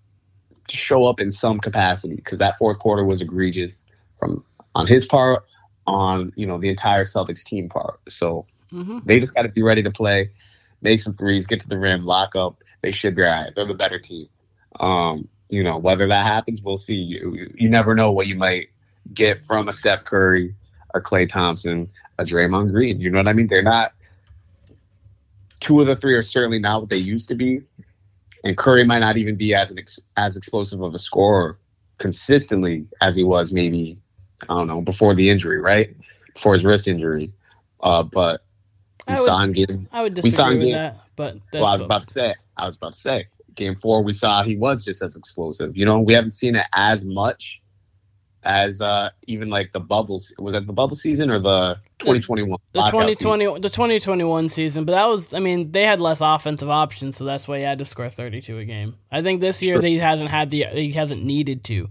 show up in some capacity, because that fourth quarter was egregious from on his part, on, you know, the entire Celtics team part. So mm-hmm. they just got to be ready to play, make some threes, get to the rim, lock up. They should be all right. They're the better team. Um, you know, whether that happens, we'll see. You, you never know what you might get from a Steph Curry, a Klay Thompson, a Draymond Green. You know what I mean? They're not – two of the three are certainly not what they used to be. And Curry might not even be as an ex- as explosive of a scorer consistently as he was maybe, I don't know, before the injury, right? Before his wrist injury. Uh, but we I saw would, him getting – I would disagree with that. But that's well, I was about to say. I was about to say. Game four, we saw he was just as explosive. You know, we haven't seen it as much as uh, even like the bubbles. Was that the bubble season or the twenty twenty-one? The twenty twenty, the twenty twenty-one season. But that was, I mean, they had less offensive options, so that's why he had to score thirty-two a game. I think this year that he hasn't had the, he hasn't needed to.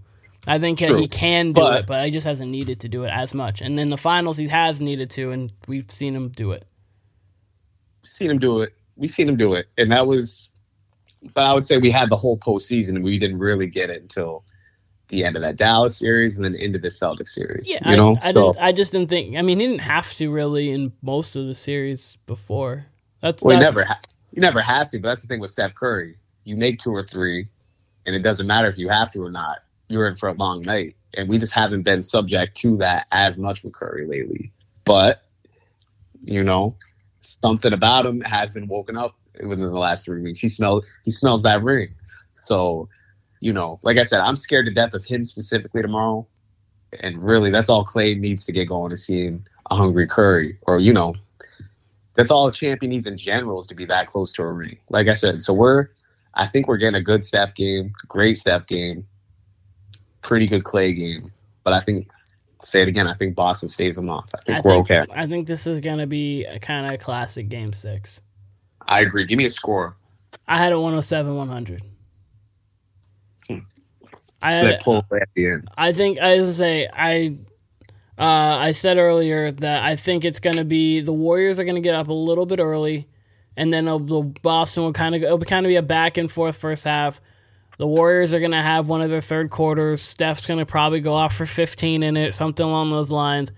I think True. he can do but, it, but he just hasn't needed to do it as much. And in the finals, he has needed to, and we've seen him do it. Seen him do it. We've seen him do it, and that was. But I would say we had the whole postseason, and we didn't really get it until the end of that Dallas series and then into the Celtics series. Yeah, you know? I, I, so, didn't, I just didn't think. I mean, he didn't have to really in most of the series before. That's well, that's, he never, he never has to. But that's the thing with Steph Curry: you make two or three, and it doesn't matter if you have to or not. You're in for a long night, and we just haven't been subject to that as much with Curry lately. But you know, something about him has been woken up. Within the last three weeks, he smells he smells that ring. So, you know, like I said, I'm scared to death of him specifically tomorrow. And really, that's all Klay needs to get going, to seeing a hungry Curry, or you know, that's all a champion needs in general, is to be that close to a ring. Like I said, so we're, I think we're getting a good Steph game, great Steph game, pretty good Klay game. But I think, say it again, I think Boston stays them off. I think I we're think, okay. I think this is gonna be a kind of classic game six. I agree. Give me a score. I had a one oh seven one hundred. Hmm. I had, so they pulled away at the end. I think I was say I uh, I said earlier that I think it's going to be the Warriors are going to get up a little bit early, and then the Boston will kind of it'll kind of be a back and forth first half. The Warriors are going to have one of their third quarters. Steph's going to probably go off for fifteen in it, something along those lines.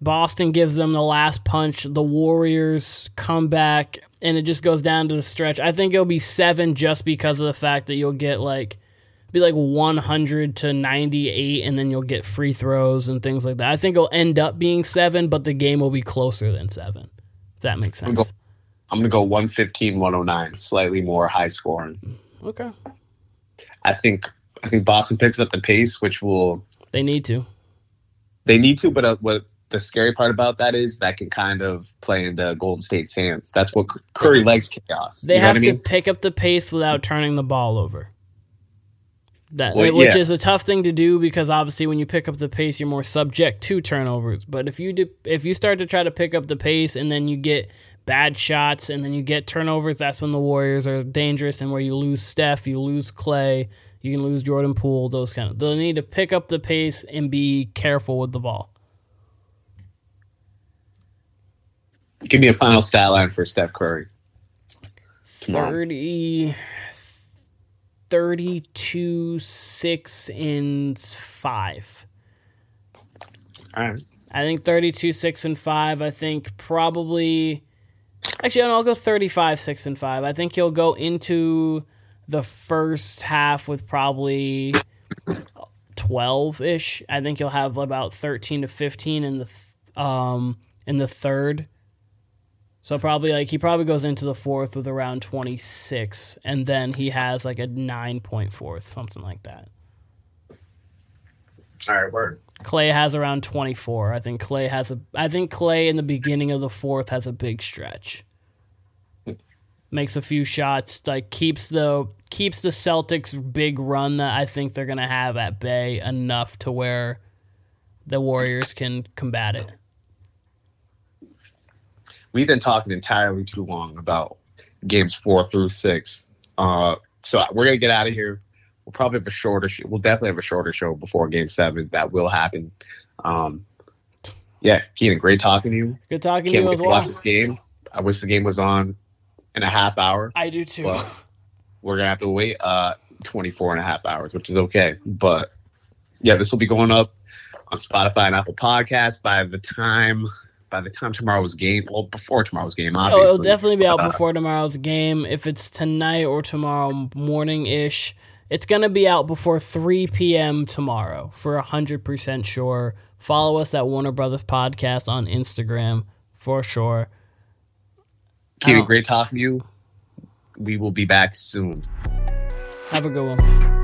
Boston gives them the last punch. The Warriors come back, and it just goes down to the stretch. I think it'll be seven just because of the fact that you'll get like be like one hundred to ninety-eight, and then you'll get free throws and things like that. I think it'll end up being seven, but the game will be closer than seven, if that makes sense. I'm going to go, I'm going to go one fifteen one oh nine, slightly more high scoring. Okay. I think I think Boston picks up the pace, which will... They need to. They need to, but... Uh, what, the scary part about that is that can kind of play into Golden State's hands. That's what Curry likes, chaos. They you know have I mean? to pick up the pace without turning the ball over. That, well, which yeah. is a tough thing to do, because obviously when you pick up the pace, you're more subject to turnovers. But if you do, if you start to try to pick up the pace and then you get bad shots and then you get turnovers, that's when the Warriors are dangerous, and where you lose Steph, you lose Klay, you can lose Jordan Poole, those kind of. They need to pick up the pace and be careful with the ball. Give me a final stat line for Steph Curry tomorrow. thirty-two, six, and five. All right. I think thirty-two, six, and five. I think probably... Actually, I'll go thirty-five, six, and five. I think he'll go into the first half with probably twelve-ish. I think he'll have about thirteen to fifteen in the um in the third. So probably like he probably goes into the fourth with around twenty-six, and then he has like a nine point fourth, something like that. All right, word. Klay has around twenty-four. I think Klay has a. I think Klay in the beginning of the fourth has a big stretch. Makes a few shots, like keeps the keeps the Celtics' big run that I think they're gonna have at bay enough to where the Warriors can combat it. We've been talking entirely too long about games four through six, uh, so we're gonna get out of here. We'll probably have a shorter. Sh- we'll definitely have a shorter show before Game Seven. That will happen. Um, yeah, Keenan, great talking to you. Good talking Can't to you as well. Watch this game. I wish the game was on in a half hour. I do too. We're gonna have to wait uh, twenty-four and a half hours, which is okay. But yeah, this will be going up on Spotify and Apple Podcasts by the time. By the time tomorrow's game, well, before tomorrow's game, obviously. Oh, it'll definitely be out uh, before tomorrow's game. If it's tonight or tomorrow morning-ish, it's going to be out before three p.m. tomorrow for one hundred percent sure. Follow us at Warner Brothers Podcast on Instagram for sure. Keenan, great talking to you. We will be back soon. Have a good one.